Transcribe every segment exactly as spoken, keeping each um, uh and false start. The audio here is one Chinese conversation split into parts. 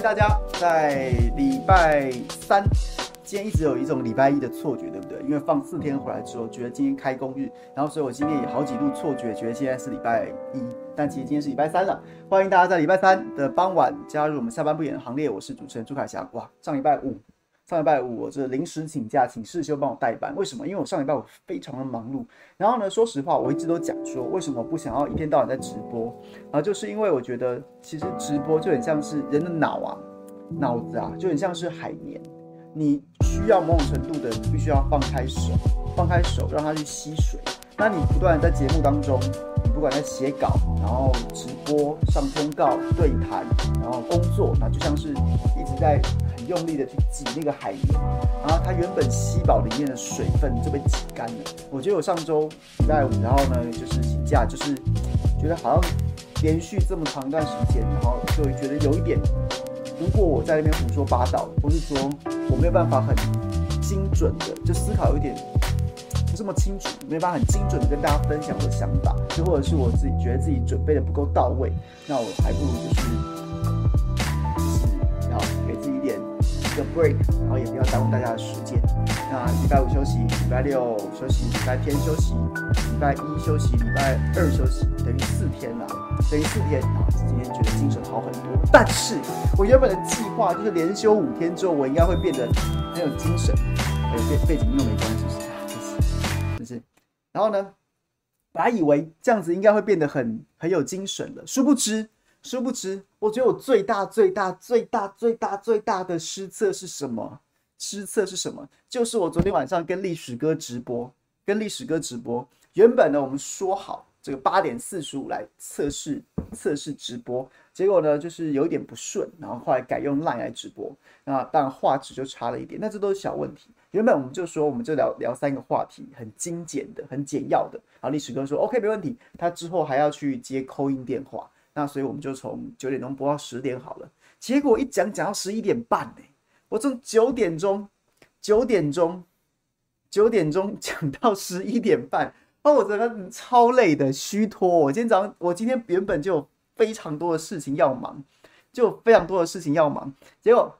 迎大家在礼拜三。今天一直有一种礼拜一的错觉，对不对？因为放四天回来之后，觉得今天开工日，然后所以我今天也好几度错觉，觉得现在是礼拜一，但其实今天是礼拜三了。欢迎大家在礼拜三的傍晚加入我们下班不演的行列，我是主持人朱凯翔。哇，上礼拜五，上礼拜五我这临时请假，请世修帮我代班。为什么？因为我上礼拜五非常的忙碌。然后呢，说实话，我一直都讲说，为什么我不想要一天到晚在直播？然后就是因为我觉得，其实直播就很像是人的脑啊、脑子啊，就很像是海绵。 你需要某种程度的，你必须要放开手，放开手让它去吸水。那你不断在节目当中，你不管在写稿，然后直播、上通告、对谈，然后工作，那就像是一直在很用力的去挤那个海绵，然后它原本吸饱里面的水分就被挤干了。我觉得我上周礼拜五，然后呢就是请假，就是觉得好像连续这么长一段时间，然后就觉得有一点。 如果我在那边胡说八道，或是说我没有办法很精准的，就思考有一点不这么清楚，没办法很精准的跟大家分享我的想法，就或者是我自己觉得自己准备的不够到位，那我还不如就是是要给自己一点一个 break， 然后也不要耽误大家的时间。那礼拜五休息，礼拜六休息，礼拜天休息，礼拜一休息，礼拜二休息，等于四天啦、啊。 等于四天啊，今天觉得精神好很多。但是我原本的计划就是连休五天之后，我应该会变得很有精神。哎，背背景音乐没关系，是不是？然后呢，本来以为这样子应该会变得很很有精神了，殊不知，殊不知，我觉得我最大最大最大最大最大的失策是什么？失策是什么？就是我昨天晚上跟历史哥直播，跟历史哥直播，原本呢我们说好。 这个八点四十五来测试测试直播，结果呢就是有一点不顺，然后后来改用 LINE 来直播，那当然画质就差了一点，那这都是小问题。原本我们就说我们就聊聊三个话题，很精简的，很简要的。然后历史哥说 OK 没问题，他之后还要去接call in电话，那所以我们就从九点钟播到十点好了。结果一讲讲到十一点半呢、欸，我从九点钟九点钟九点钟讲到十一点半。 哦，我整个超累的，虚脱。我今天早上，我今天原本就有非常多的事情要忙，就有非常多的事情要忙。结果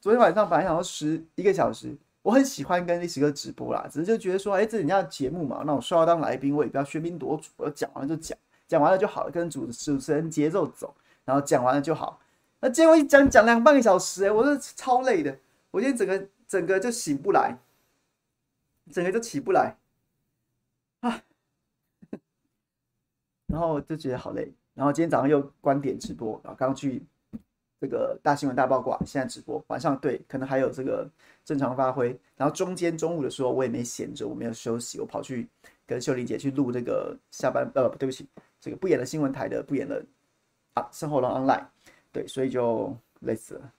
昨天晚上本来想要十一个小时，我很喜欢跟历史哥直播啦，只是就觉得说，哎，这人家的节目嘛，那我受邀当来宾，我也不要喧宾夺主，我讲完了就讲，讲完了就好了，跟主主持人节奏走，然后讲完了就好。那结果一讲讲两半个小时、欸，哎，我是超累的，我今天整个整个就醒不来，整个就起不来。 啊，然后就觉得好累，然后今天早上又观点直播，然后刚去这个大新闻大八卦，现在直播，晚上对，可能还有这个正常发挥，然后中间中午的时候我也没闲着，我没有休息，我跑去跟秀玲姐去录这个下班呃，对不起，这个不演了新闻台的不演了啊，生活浪 online， 对，所以就累死了，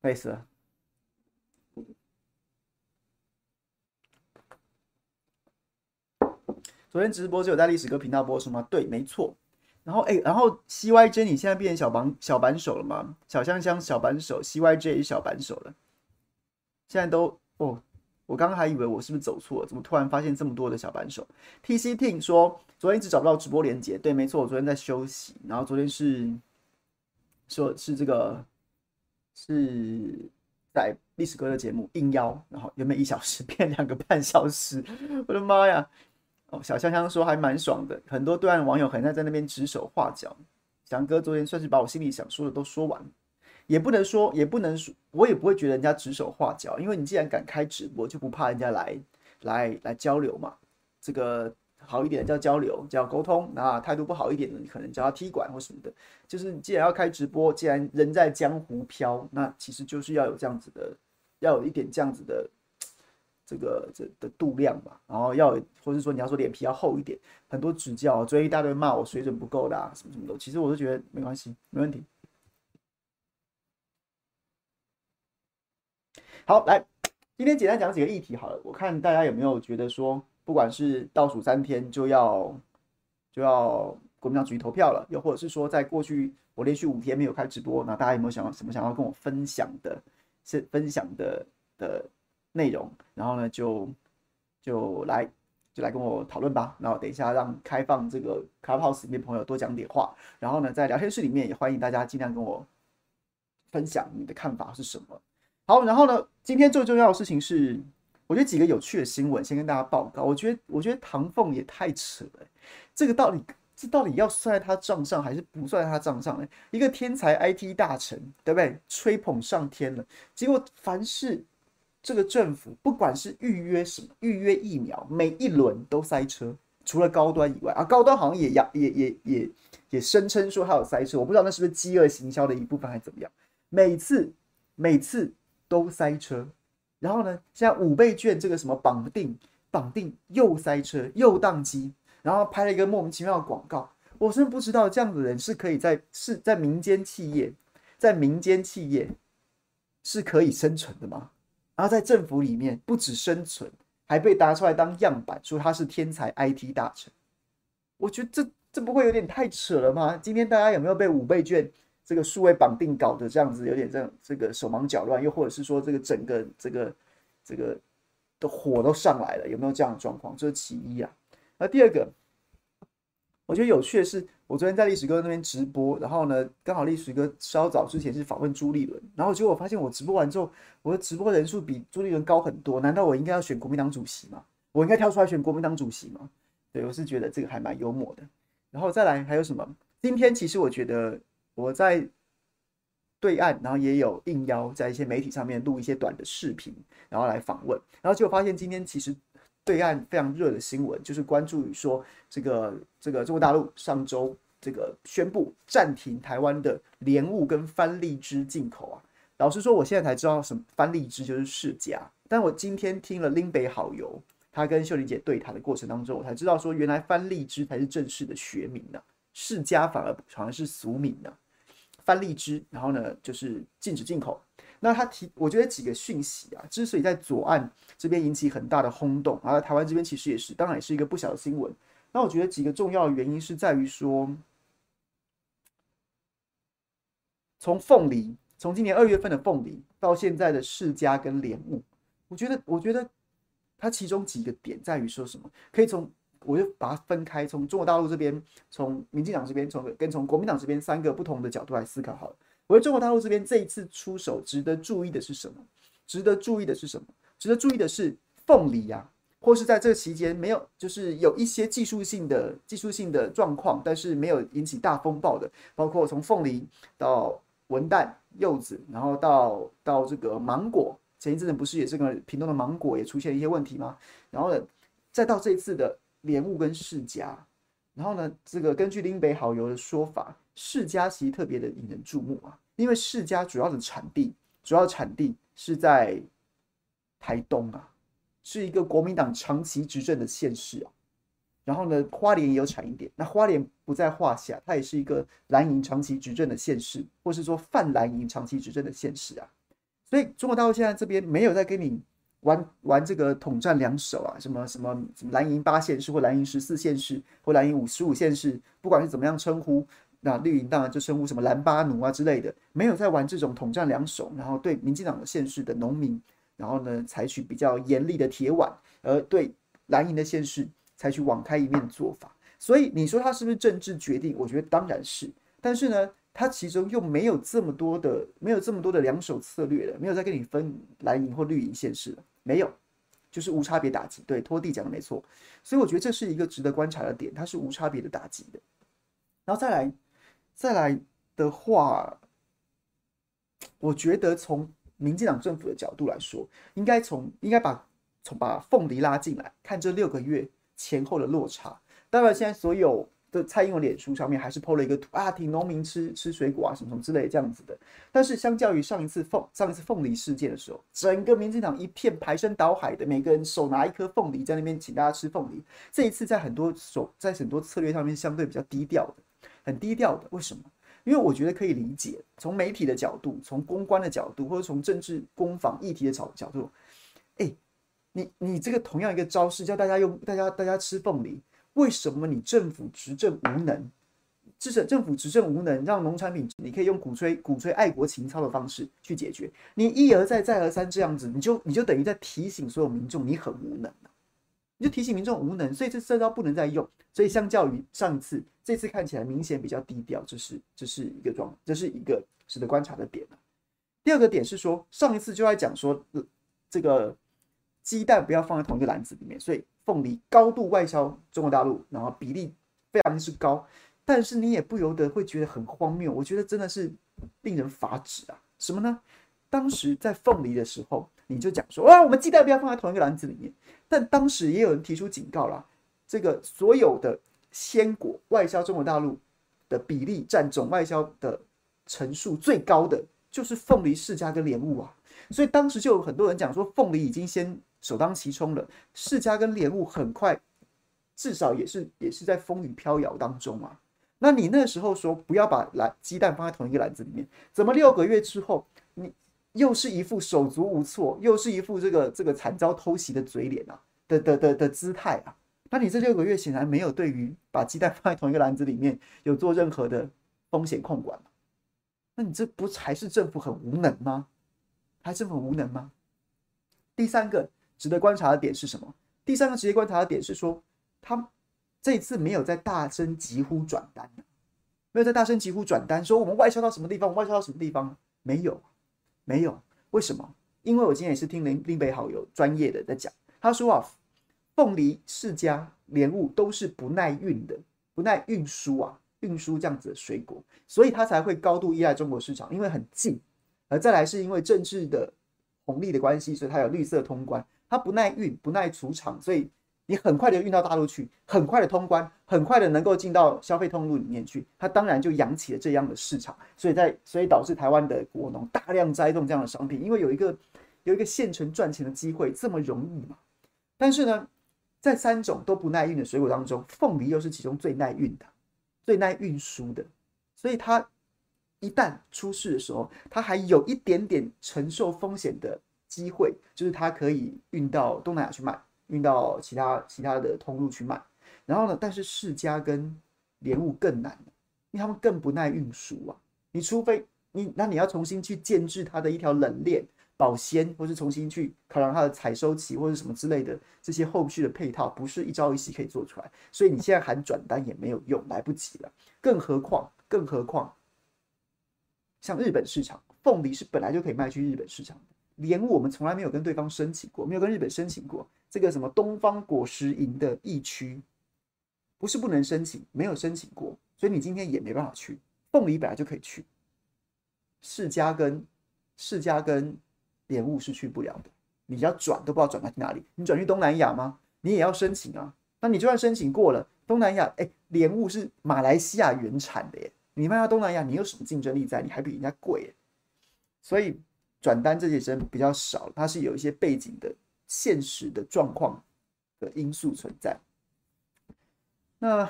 累死了。 昨天直播就有在历史哥频道播出吗？对，没错。然后哎、欸，然后 C Y J 你现在变成小板小板手了吗？小香香小板手 ，C Y J 也是小板手了。现在都哦，我刚刚还以为我是不是走错了，怎么突然发现这么多的小板手 ？T C Ting 说昨天一直找不到直播连结，对，没错，我昨天在休息。然后昨天是说是这个是在历史哥的节目应邀，然后原本一小时变两个半小时，我的妈呀！ 哦，小香香说还蛮爽的，很多对岸网友很爱在那边指手画脚。翔哥昨天算是把我心里想说的都说完，也不能说，也不能说，我也不会觉得人家指手画脚，因为你既然敢开直播，就不怕人家来来来交流嘛。这个好一点的叫交流，叫沟通；那态度不好一点的，你可能叫他踢馆或什么的。就是既然要开直播，既然人在江湖飘，那其实就是要有这样子的，要有一点这样子的。 这个这的度量吧，然后要，或是说你要说脸皮要厚一点，很多指教，所以一大堆骂我水准不够的啊，什么什么的，其实我都觉得没关系，没问题。好，来，今天简单讲几个议题好了，我看大家有没有觉得说，不管是倒数三天就要就要国民党主席投票了，又或者是说在过去我连续五天没有开直播，那大家有没有想要什么想要跟我分享的，是分享的的。 内容，然后呢，就就来就来跟我讨论吧。然后等一下让开放这个 Clubhouse 里面朋友多讲点话。然后呢，在聊天室里面也欢迎大家尽量跟我分享你的看法是什么。好，然后呢，今天最重要的事情是，我觉得几个有趣的新闻先跟大家报告。我觉得，我觉得唐凤也太扯了，这个到底这到底要算在他账上还是不算在他账上呢？一个天才 I T 大臣，对不对？吹捧上天了，结果凡是这个政府，不管是预约什么预约疫苗，每一轮都塞车。除了高端以外啊，高端好像也也也也也声称说他有塞车，我不知道那是不是饥饿行销的一部分还是怎么样。每次每次都塞车，然后呢，现在五倍券这个什么绑定绑定又塞车又宕机，然后拍了一个莫名其妙的广告。我真的不知道这样的人是可以在是在民间企业在民间企业是可以生存的吗？然后在政府里面不止生存，还被拿出来当样板，说他是天才 I T 大臣，我觉得这这不会有点太扯了吗？今天大家有没有被五倍券这个数位绑定搞得这样子，有点这样这个手忙脚乱，又或者是说这个整个这个这个的火都上来了，有没有这样的状况？这是其一啊。那第二个，我觉得有趣的是，我昨天在历史哥那边直播，然后呢，刚好历史哥稍早之前是访问朱立伦，然后结果我发现我直播完之后，我的直播人数比朱立伦高很多。难道我应该要选国民党主席吗？我应该跳出来选国民党主席吗？对，我是觉得这个还蛮幽默的。然后再来还有什么？今天其实我觉得我在对岸，然后也有应邀在一些媒体上面录一些短的视频，然后来访问，然后结果发现今天其实对岸非常热的新闻，就是关注于说这个这个中国大陆上周这个宣布暂停台湾的莲雾跟番荔枝进口啊。老实说，我现在才知道什么番荔枝就是释迦，但我今天听了林北好友他跟秀玲姐对谈的过程当中，我才知道说原来番荔枝才是正式的学名呢、啊，释迦反而好像是俗名呢、啊。番荔枝，然后呢就是禁止进口。那他提，我觉得几个讯息啊，之所以在左岸这边引起很大的轰动，然后台湾这边其实也是，当然也是一个不小的新闻。那我觉得几个重要的原因是在于说，从凤梨，从今年二月份的凤梨到现在的释迦跟莲雾，我觉得，我觉得它其中几个点在于说什么，可以从，我就把它分开，从中国大陆这边，从民进党这边，从跟从国民党这边三个不同的角度来思考好了。我觉得中国大陆这边这一次出手值得注意的是什么？值得注意的是什么？值得注意的是凤梨啊，或是在这个期间没有，就是有一些技术性的技术性的状况，但是没有引起大风暴的，包括从凤梨到文旦、柚子，然后到到这个芒果，前一阵子不是也是个屏东的芒果也出现一些问题吗？然后呢，再到这一次的莲雾跟释迦，然后呢，这个根据林北好友的说法，释迦其实特别的引人注目啊。因为释迦主要的产地，主要产地是在台东啊，是一个国民党长期执政的县市啊。然后呢，花莲也有产一点，那花莲不在话下，它也是一个蓝营长期执政的县市，或是说泛蓝营长期执政的县市啊。所以中国大陆现在这边没有在跟你玩玩这个统战两手啊，什么什么蓝营八县市或蓝营十四县市或蓝营五十五县市，不管是怎么样称呼。那绿营当然就称呼什么蓝巴奴啊之类的，没有在玩这种统战两手，然后对民进党的县市的农民，然后呢采取比较严厉的铁腕，而对蓝营的县市采取网开一面的做法。所以你说他是不是政治决定？我觉得当然是，但是呢，他其中又没有这么多的没有这么多的两手策略了，没有在跟你分蓝营或绿营县市了，没有，就是无差别打击。对，拖地讲的没错，所以我觉得这是一个值得观察的点，它是无差别的打击的。然后再来。再来的话，我觉得从民进党政府的角度来说，应该从应该把从把凤梨拉进来，看这六个月前后的落差。当然，现在所有的蔡英文脸书上面还是 po 了一个图啊，挺农民吃吃水果啊，什么什么之类的这样子的。但是，相较于上一次凤上一次凤梨事件的时候，整个民进党一片排山倒海的，每个人手拿一颗凤梨在那边请大家吃凤梨。这一次在很多手在很多策略上面相对比较低调的。很低调的，为什么？因为我觉得可以理解，从媒体的角度，从公关的角度，或者从政治攻防议题的角角度，哎、欸，你你这个同样一个招式，叫大家用大家大家吃凤梨，为什么你政府执政无能？至少政府执政无能，让农产品你可以用鼓吹鼓吹爱国情操的方式去解决，你一而再再而三这样子，你就你就等于在提醒所有民众你很无能。就提醒民众无能，所以这这招不能再用。所以相较于上一次，这次看起来明显比较低调，这是这是一个状，这是一个值得观察的点、啊、第二个点是说，上一次就在讲说、呃、这个鸡蛋不要放在同一个篮子里面，所以凤梨高度外销中国大陆，然后比例非常之高，但是你也不由得会觉得很荒谬，我觉得真的是令人发指啊！什么呢？当时在凤梨的时候，你就讲说啊，我们鸡蛋不要放在同一个篮子里面，但当时也有人提出警告啦，这个所有的鲜果外销中国大陆的比例占总外销的成数最高的就是凤梨、释迦跟莲雾啊，所以当时就有很多人讲说，凤梨已经先首当其冲了，释迦跟莲雾很快，至少也是也是在风雨飘摇当中啊。那你那时候说不要把鸡蛋放在同一个篮子里面，怎么六个月之后，你又是一副手足无措，又是一副这个这个惨遭偷袭的嘴脸啊的的的的姿态啊？那你这六个月显然没有对于把鸡蛋放在同一个篮子里面有做任何的风险控管，那你这不还是政府很无能吗？还是很无能吗？第三个值得观察的点是什么？第三个值得观察的点是说，他这一次没有在大声疾呼转单，没有在大声疾呼转单，说我们外销到什么地方，我们外销到什么地方，没有，没有。为什么？因为我今天也是听林林北好友专业的在讲，他说啊，凤梨、释迦、莲雾都是不耐运的，不耐运输啊。运输这样子的水果，所以它才会高度依赖中国市场，因为很近。而再来是因为政治的红利的关系，所以它有绿色通关，它不耐运、不耐储藏，所以你很快的运到大陆去，很快的通关，很快的能够进到消费通路里面去，它当然就养起了这样的市场。所以在所以导致台湾的果农大量栽种这样的商品，因为有一个有一个现成赚钱的机会，这么容易嘛？但是呢，在三种都不耐运的水果当中，凤梨又是其中最耐运的。最耐运输的，所以他一旦出事的时候，他还有一点点承受风险的机会，就是他可以运到东南亚去卖，运到其他其他的通路去卖。然后呢，但是释迦跟莲雾更难，因为他们更不耐运输啊。你除非你那你要重新去建制它的一条冷链保鲜，或是重新去考量它的采收期或者什么之类的这些后续的配套，不是一朝一夕可以做出来，所以你现在喊转单也没有用，来不及了。更何况，更何况，像日本市场，凤梨是本来就可以卖去日本市场的，莲雾我们从来没有跟对方申请过，没有跟日本申请过这个什么东方果实营的疫区，不是不能申请，没有申请过，所以你今天也没办法去。凤梨本来就可以去，释迦跟释迦跟莲雾是去不了的，你要转都不知道转到哪里，你转去东南亚吗？你也要申请啊。那你就算申请过了，东南亚，哎，莲雾是马来西亚原产的耶，你卖到东南亚，你有什么竞争力在？你还比人家贵耶，所以转单这些真比较少，它是有一些背景的现实的状况的因素存在。那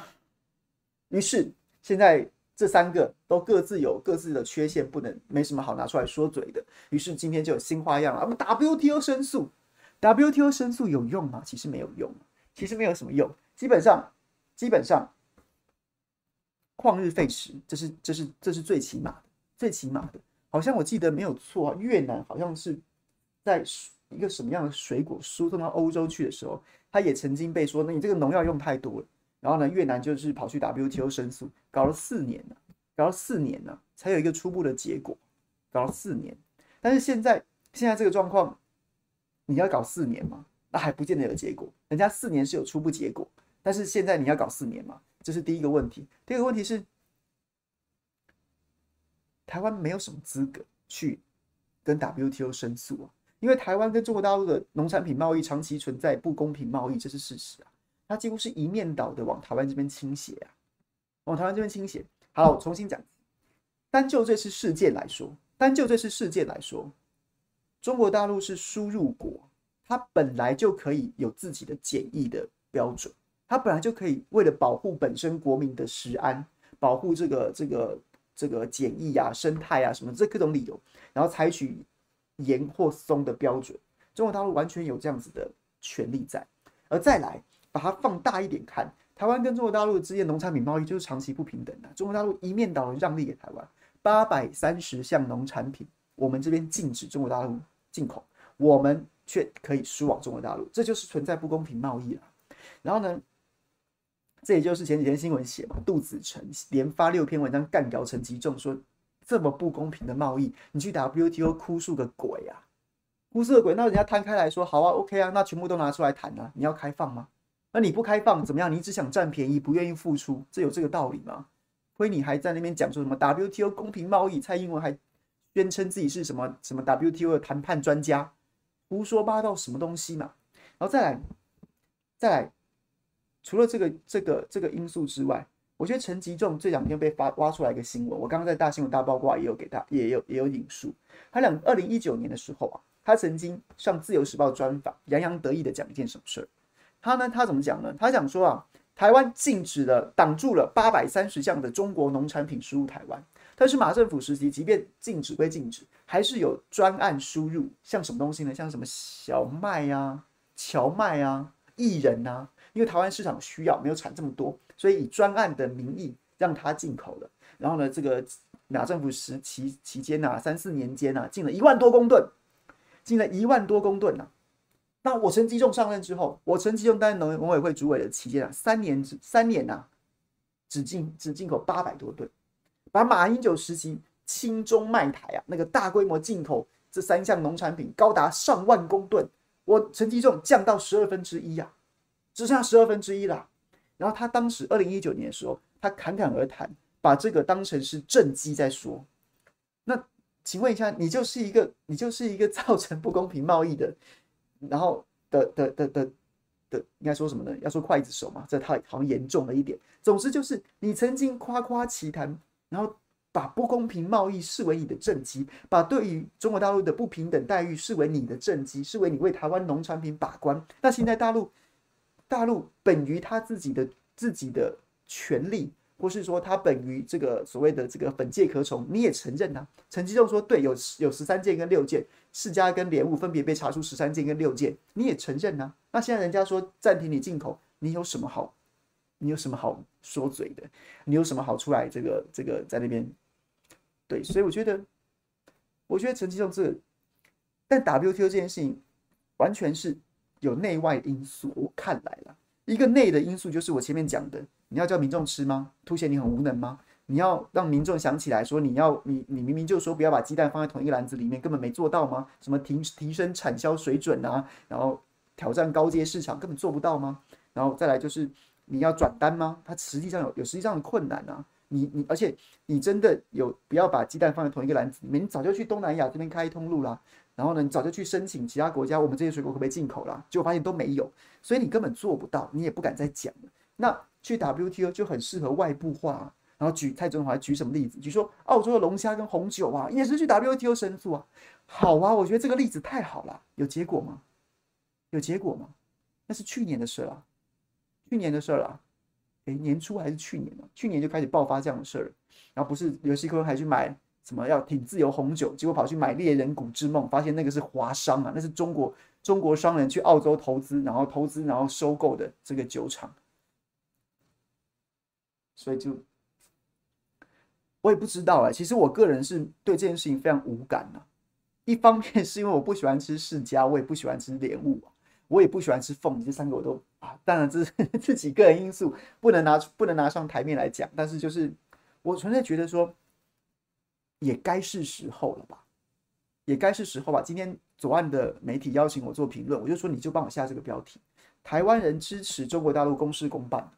于是现在。这三个都各自有各自的缺陷，不能没什么好拿出来说嘴的。于是今天就有新花样了。我们 W T O 申诉 ，W T O 申诉有用吗？其实没有用，其实没有什么用。基本上，基本上，旷日费时，这是这是这是最起码的，最起码的。好像我记得没有错啊，越南好像是在一个什么样的水果输送到欧洲去的时候，他也曾经被说，那你这个农药用太多了。然后呢，越南就是跑去 W T O 申诉，搞了四年了，搞了四年了，才有一个初步的结果，搞了四年。但是现在现在这个状况，你要搞四年吗？那还不见得有结果。人家四年是有初步结果，但是现在你要搞四年吗？这是第一个问题。第二个问题是，台湾没有什么资格去跟 W T O 申诉啊，因为台湾跟中国大陆的农产品贸易长期存在不公平贸易，这是事实啊。它几乎是一面倒的往台湾这边倾斜啊，往台湾这边倾斜。好，我重新讲，单就这次事件来说，单就这次事件来说，中国大陆是输入国，它本来就可以有自己的检疫的标准，它本来就可以为了保护本身国民的食安，保护这个这个这个检疫啊、生态啊什么这各种理由，然后采取严或松的标准，中国大陆完全有这样子的权利在，而再来。把它放大一点看，台湾跟中国大陆之间农产品贸易就是长期不平等的、啊。中国大陆一面倒的让利给台湾，八百三十项农产品，我们这边禁止中国大陆进口，我们却可以输往中国大陆，这就是存在不公平贸易了。然后呢，这也就是前几天新闻写嘛，杜子成连发六篇文章干掉陈吉仲，说这么不公平的贸易，你去 W T O 哭诉个鬼啊！哭诉个鬼，那人家摊开来说，好啊 ，OK 啊，那全部都拿出来谈啊，你要开放吗？那你不开放怎么样？你只想占便宜，不愿意付出，这有这个道理吗？亏你还在那边讲说什么 W T O 公平贸易，蔡英文还宣称自己是什么什么 W T O 的谈判专家，胡说八道什么东西嘛！然后再来，再来，除了这个这个这个因素之外，我觉得陈吉仲这两天被发挖出来一个新闻，我刚刚在大新闻大八卦也有给他也有也有引述，他两二零一九年的时候啊，他曾经上自由时报专访，洋洋得意的讲一件什么事儿。他呢？他怎么讲呢？他讲说啊，台湾禁止了、挡住了八百三十项的中国农产品输入台湾。但是马政府时期，即便禁止归禁止，还是有专案输入，像什么东西呢？像什么小麦啊、荞麦啊、薏仁啊，因为台湾市场需要，没有产这么多，所以以专案的名义让它进口了。然后呢，这个马政府时期期间啊，三四年间啊，进了一万多公吨，进了一万多公吨啊。那我陈吉仲上任之后，我陈吉仲担任农农委会主委的期间啊，三年三年啊，只进只进口八百多吨，把马英九时期亲中卖台啊那个大规模进口这三项农产品高达上万公吨，我陈吉仲降到十二分之一啊，只剩下十二分之一啦。然后他当时二零一九年的时候，他侃侃而谈，把这个当成是政绩在说。那请问一下，你就是一个你就是一个造成不公平贸易的。然后的的的的的应该说什么呢？要说刽子手嘛，这太好像严重了一点。总之就是你曾经夸夸其谈，然后把不公平贸易视为你的政绩，把对于中国大陆的不平等待遇视为你的政绩，视为你为台湾农产品把关。那现在大陆大陆本于他自己的自己的权利，或是说他本于这个所谓的这个本界可从，你也承认啊？陈吉仲说对，有有十三件跟六件。世嘉跟联务分别被查出十三件跟六件，你也承认啊？那现在人家说暂停你进口，你有什么好？你有什么好说嘴的？你有什么好出来这个这个在那边？对，所以我觉得，我觉得陈吉仲这个，但 W T O 这件事情完全是有内外因素。我看来啦，一个内的因素就是我前面讲的，你要叫民众吃吗？凸显你很无能吗？你要让民众想起来说，你要你你明明就说不要把鸡蛋放在同一个篮子里面，根本没做到吗？什么提提升产销水准啊，然后挑战高阶市场，根本做不到吗？然后再来就是你要转单吗？它实际上有有实际上的困难啊。你你而且你真的有不要把鸡蛋放在同一个篮子里面，你早就去东南亚这边开一通路啦。然后呢，你早就去申请其他国家，我们这些水果可不可以进口啦？结果发现都没有，所以你根本做不到，你也不敢再讲了。那去 W T O 就很适合外部化啊。然后举蔡总统还举什么例子？举说澳洲的龙虾跟红酒啊，也是去 W T O 申诉啊。好啊，我觉得这个例子太好了，有结果吗？有结果吗？那是去年的事了、啊，去年的事了、啊。哎，年初还是去年嘛、啊？去年就开始爆发这样的事了。然后不是刘锡坤还去买什么要挺自由红酒，结果跑去买猎人谷之梦，发现那个是华商啊，那是中国中国商人去澳洲投资，然后投资然后收购的这个酒厂，所以就。我也不知道哎、欸，其实我个人是对这件事情非常无感呐、啊。一方面是因为我不喜欢吃世家，我也不喜欢吃莲雾、啊，我也不喜欢吃凤梨，这三个我都啊，当然这是自己个人因素，不能拿不能拿上台面来讲。但是就是我纯粹觉得说，也该是时候了吧，也该是时候吧。今天左岸的媒体邀请我做评论，我就说你就帮我下这个标题：台湾人支持中国大陆公事公办，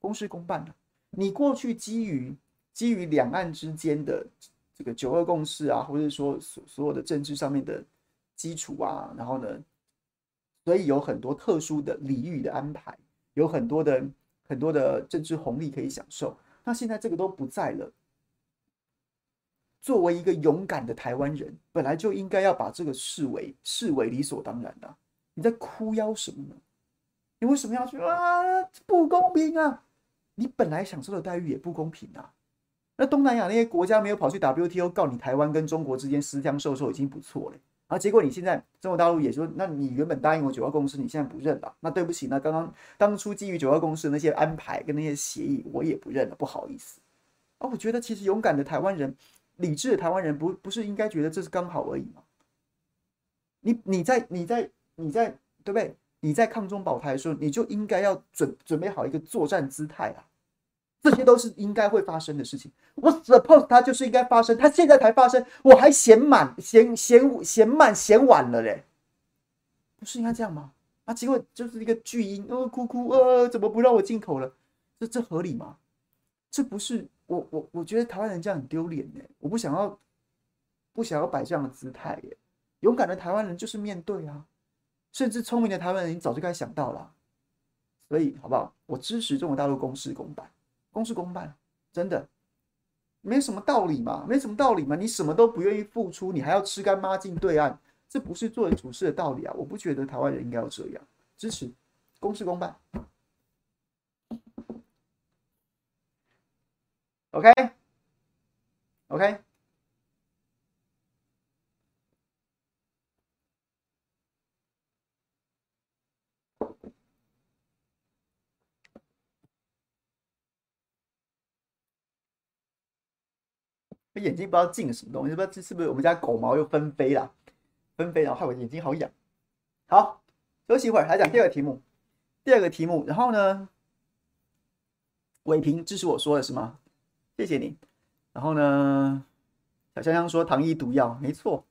公事公办、啊、你过去基于。基于两岸之间的这个九二共识啊，或者说所有的政治上面的基础啊，然后呢，所以有很多特殊的礼遇的安排，有很多的很多的政治红利可以享受。那现在这个都不在了。作为一个勇敢的台湾人，本来就应该要把这个视为视为理所当然的、啊。你在哭腰什么呢？你为什么要去啊？不公平啊！你本来享受的待遇也不公平啊！那东南亚那些国家没有跑去 W T O 告你台湾跟中国之间私相授受已经不错了，然后结果你现在中国大陆也说，那你原本答应我九二共识，你现在不认了，那对不起，那刚刚当初基于九二共识那些安排跟那些协议，我也不认了，不好意思。啊，我觉得其实勇敢的台湾人、理智的台湾人不，不不是应该觉得这是刚好而已吗？你你在你在你在对不对？你在抗中保台的时候，你就应该要准准备好一个作战姿态啊。这些都是应该会发生的事情。我 suppose 它就是应该发生，它现在才发生，我还嫌慢、嫌嫌嫌慢、嫌晚了嘞，不是应该这样吗？啊，结果就是一个巨婴，呃，哭哭，呃，怎么不让我进口了？这这合理吗？这不是我我我觉得台湾人这样很丢脸哎，我不想要，不想要摆这样的姿态耶。勇敢的台湾人就是面对啊，甚至聪明的台湾人早就该想到了、啊，所以好不好？我支持中国大陆公事公办。公事公办，真的没什么道理嘛，没什么道理嘛，你什么都不愿意付出，你还要吃干抹净对岸，这不是做人处事的道理啊！我不觉得台湾人应该要这样，支持公事公办。OK，OK，、okay? okay? 眼睛不知道进了什么东西，不知道这是不是我们家狗毛又纷飞了，纷飞，然后害我眼睛好痒。好，休息一会儿，来讲第二个题目。第二个题目，然后呢，伟平支持我说的是吗？谢谢你。然后呢，小香香说糖衣毒药，没错。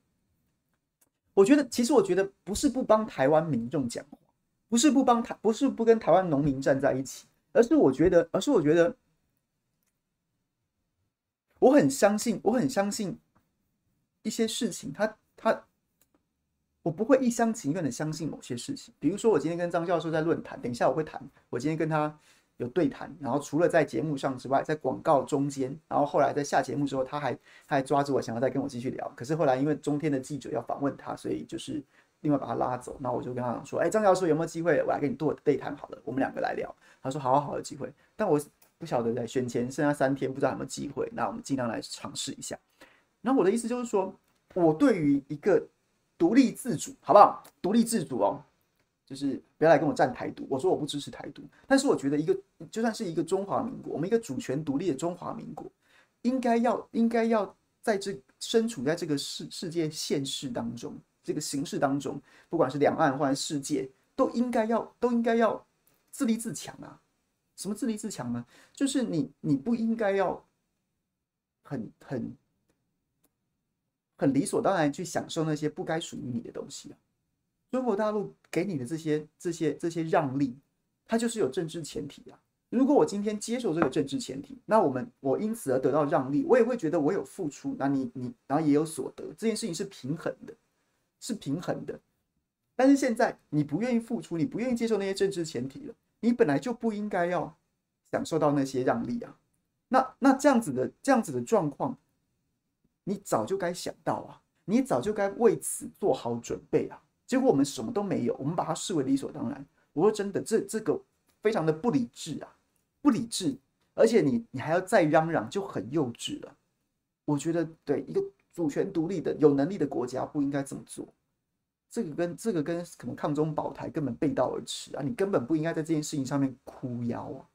我觉得，其实我觉得不是不帮台湾民众讲话，不是不帮台，不是不跟台湾农民站在一起，而是我觉得，而是我觉得。我很相信，我很相信一些事情，他他，我不会一厢情愿的相信某些事情。比如说，我今天跟张教授在论坛，等一下我会谈，我今天跟他有对谈，然后除了在节目上之外，在广告中间，然后后来在下节目之后，他还他还抓着我想要再跟我继续聊，可是后来因为中天的记者要访问他，所以就是另外把他拉走。那我就跟他讲说，哎，张教授有没有机会，我来跟你做对谈好了，我们两个来聊。他说好好好的机会，但我。不晓得在选前剩下三天，不知道有没有机会。那我们尽量来尝试一下。然后我的意思就是说，我对于一个独立自主，好不好？独立自主哦，就是不要来跟我站台独。我说我不支持台独，但是我觉得一个就算是一个中华民国，我们一个主权独立的中华民国，应该要应该要在这身处在这个世世界现实当中，这个形势当中，不管是两岸或者世界，都应该要都应该要自立自强啊。什么自立自强呢？就是你，你不应该要很很很理所当然去享受那些不该属于你的东西啊。中国大陆给你的这些、这些、这些让利，它就是有政治前提啊。如果我今天接受这个政治前提，那我们我因此而得到让利，我也会觉得我有付出，那你你然后也有所得，这件事情是平衡的，是平衡的。但是现在你不愿意付出，你不愿意接受那些政治前提了。你本来就不应该要享受到那些让利啊，那那这样子的这样子的状况，你早就该想到啊，你早就该为此做好准备啊。结果我们什么都没有，我们把它视为理所当然。我说真的，这这个非常的不理智啊，不理智，而且你你还要再嚷嚷，就很幼稚了。我觉得对一个主权独立的有能力的国家不应该这么做。这个跟这个跟可能抗中保台根本背道而驰啊！你根本不应该在这件事情上面哭腰啊！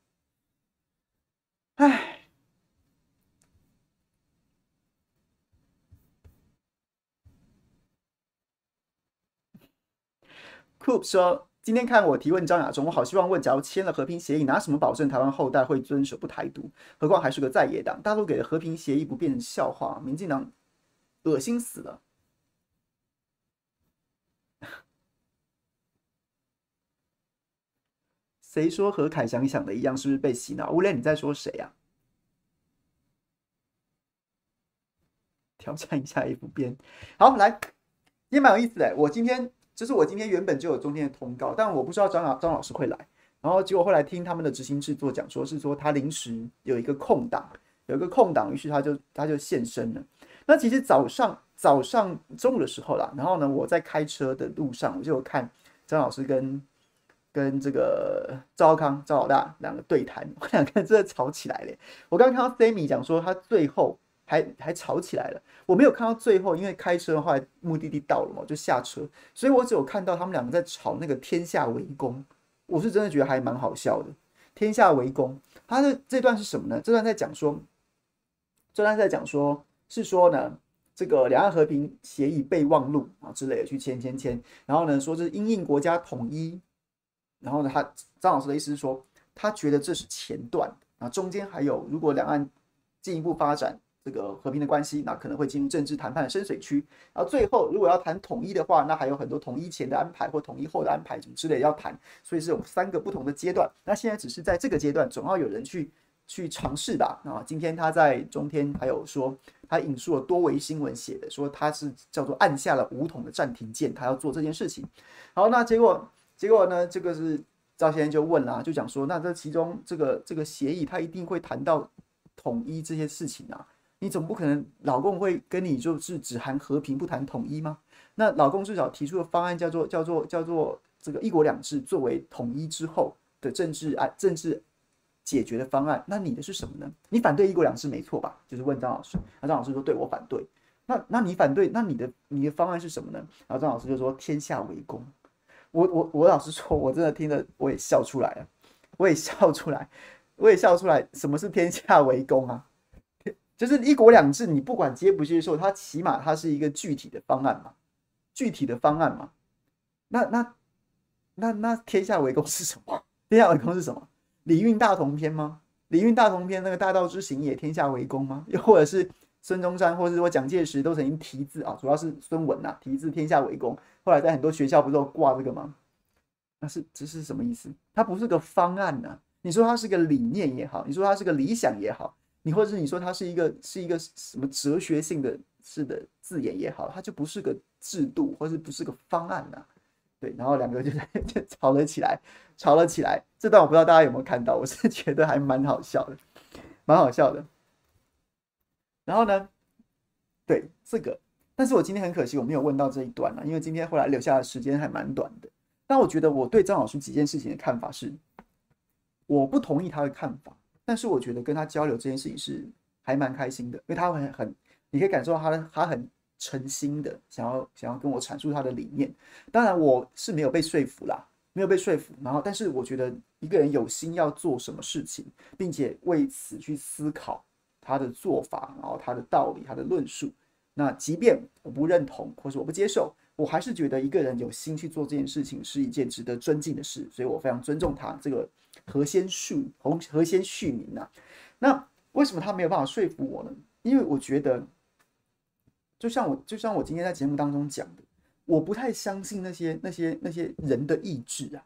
唉，酷说今天看我提问张亚中，我好希望问：假如签了和平协议，拿什么保证台湾后代会遵守不台独？何况还是个在野党，大陆给的和平协议不变成笑话，民进党恶心死了。谁说和凯翔想的一样？是不是被洗脑？无论你在说谁啊？挑战一下 F 边。好，来，也蛮有意思的。我今天就是我今天原本就有中天的通告，但我不知道张老张老师会来，然后结果后来听他们的执行制作讲说，是说他临时有一个空档，有一个空档，于是他就他就现身了。那其实早上早上中午的时候啦，然后呢，我在开车的路上，我就有看张老师跟。跟这个赵康、赵老大两个对谈，我两个人真的吵起来了。我刚刚看到 Sammy 讲说他最后还还吵起来了，我没有看到最后，因为开车后来目的地到了嘛，我就下车，所以我只有看到他们两个在吵那个天下为公。我是真的觉得还蛮好笑的。天下为公，他的这段是什么呢？这段在讲说，这段在讲说是说呢。这个两岸和平协议备忘录啊之类的去签签签，然后呢说这是因应国家统一，然后呢他张老师的意思是说，他觉得这是前段，啊，中间还有如果两岸进一步发展这个和平的关系，那可能会进入政治谈判的深水区。然后最后如果要谈统一的话，那还有很多统一前的安排或统一后的安排什么之类要谈，所以是有三个不同的阶段。那现在只是在这个阶段，总要有人去。 去尝试吧。啊，今天他在中天还有说，他引述了多维新闻写的，说他是叫做按下了武统的暂停键，他要做这件事情。好，那结果结果呢？这个是赵先生就问啦，就讲说，那这其中这个这个协议，他一定会谈到统一这些事情啊。你总不可能老共会跟你就是只谈和平不谈统一吗？那老共至少提出的方案叫做叫做叫做这个一国两制作为统一之后的政治啊政治。 解决的方案，那你的是什么呢？你反对一国两制没错吧？就是问张老师，那张老师说对我反对，那那你反对，那你的你的方案是什么呢？然后张老师就说天下为公，我我我老实说，我真的听了我也笑出来了，我也笑出来，我也笑出来，什么是天下为公啊？就是一国两制，你不管接不接受，它起码它是一个具体的方案嘛，具体的方案嘛。那那那那天下为公是什么？天下为公是什么？ 礼运大同篇吗？礼运大同篇那个大道之行也，天下为公吗？又或者是孙中山，或者是说蒋介石都曾经题字啊，主要是孙文呐、啊，题字天下为公。后来在很多学校不都挂这个吗？那是这是什么意思？它不是个方案呐、啊。你说它是个理念也好，你说它是个理想也好，你或者是你说它是一个是一个什么哲学性的是的字眼也好，它就不是个制度，或是不是个方案呐、啊。 对，然后两个就就吵了起来，吵了起来。这段我不知道大家有没有看到，我是觉得还蛮好笑的，蛮好笑的。然后呢，对这个，但是我今天很可惜我没有问到这一段了，因为今天后来留下的时间还蛮短的。但我觉得我对张老师几件事情的看法是，我不同意他的看法，但是我觉得跟他交流这件事情是还蛮开心的，因为他很很，你可以感受到他的他很。 诚心的想要想要跟我阐述他的理念，当然我是没有被说服啦，没有被说服。然后，但是我觉得一个人有心要做什么事情，并且为此去思考他的做法，然后他的道理、他的论述，那即便我不认同或是我不接受，我还是觉得一个人有心去做这件事情是一件值得尊敬的事，所以我非常尊重他这个何先旭何何先旭明啊。那为什么他没有办法说服我呢？因为我觉得。 就像我，就像我今天在节目当中讲的，我不太相信那些那些那些人的意志啊，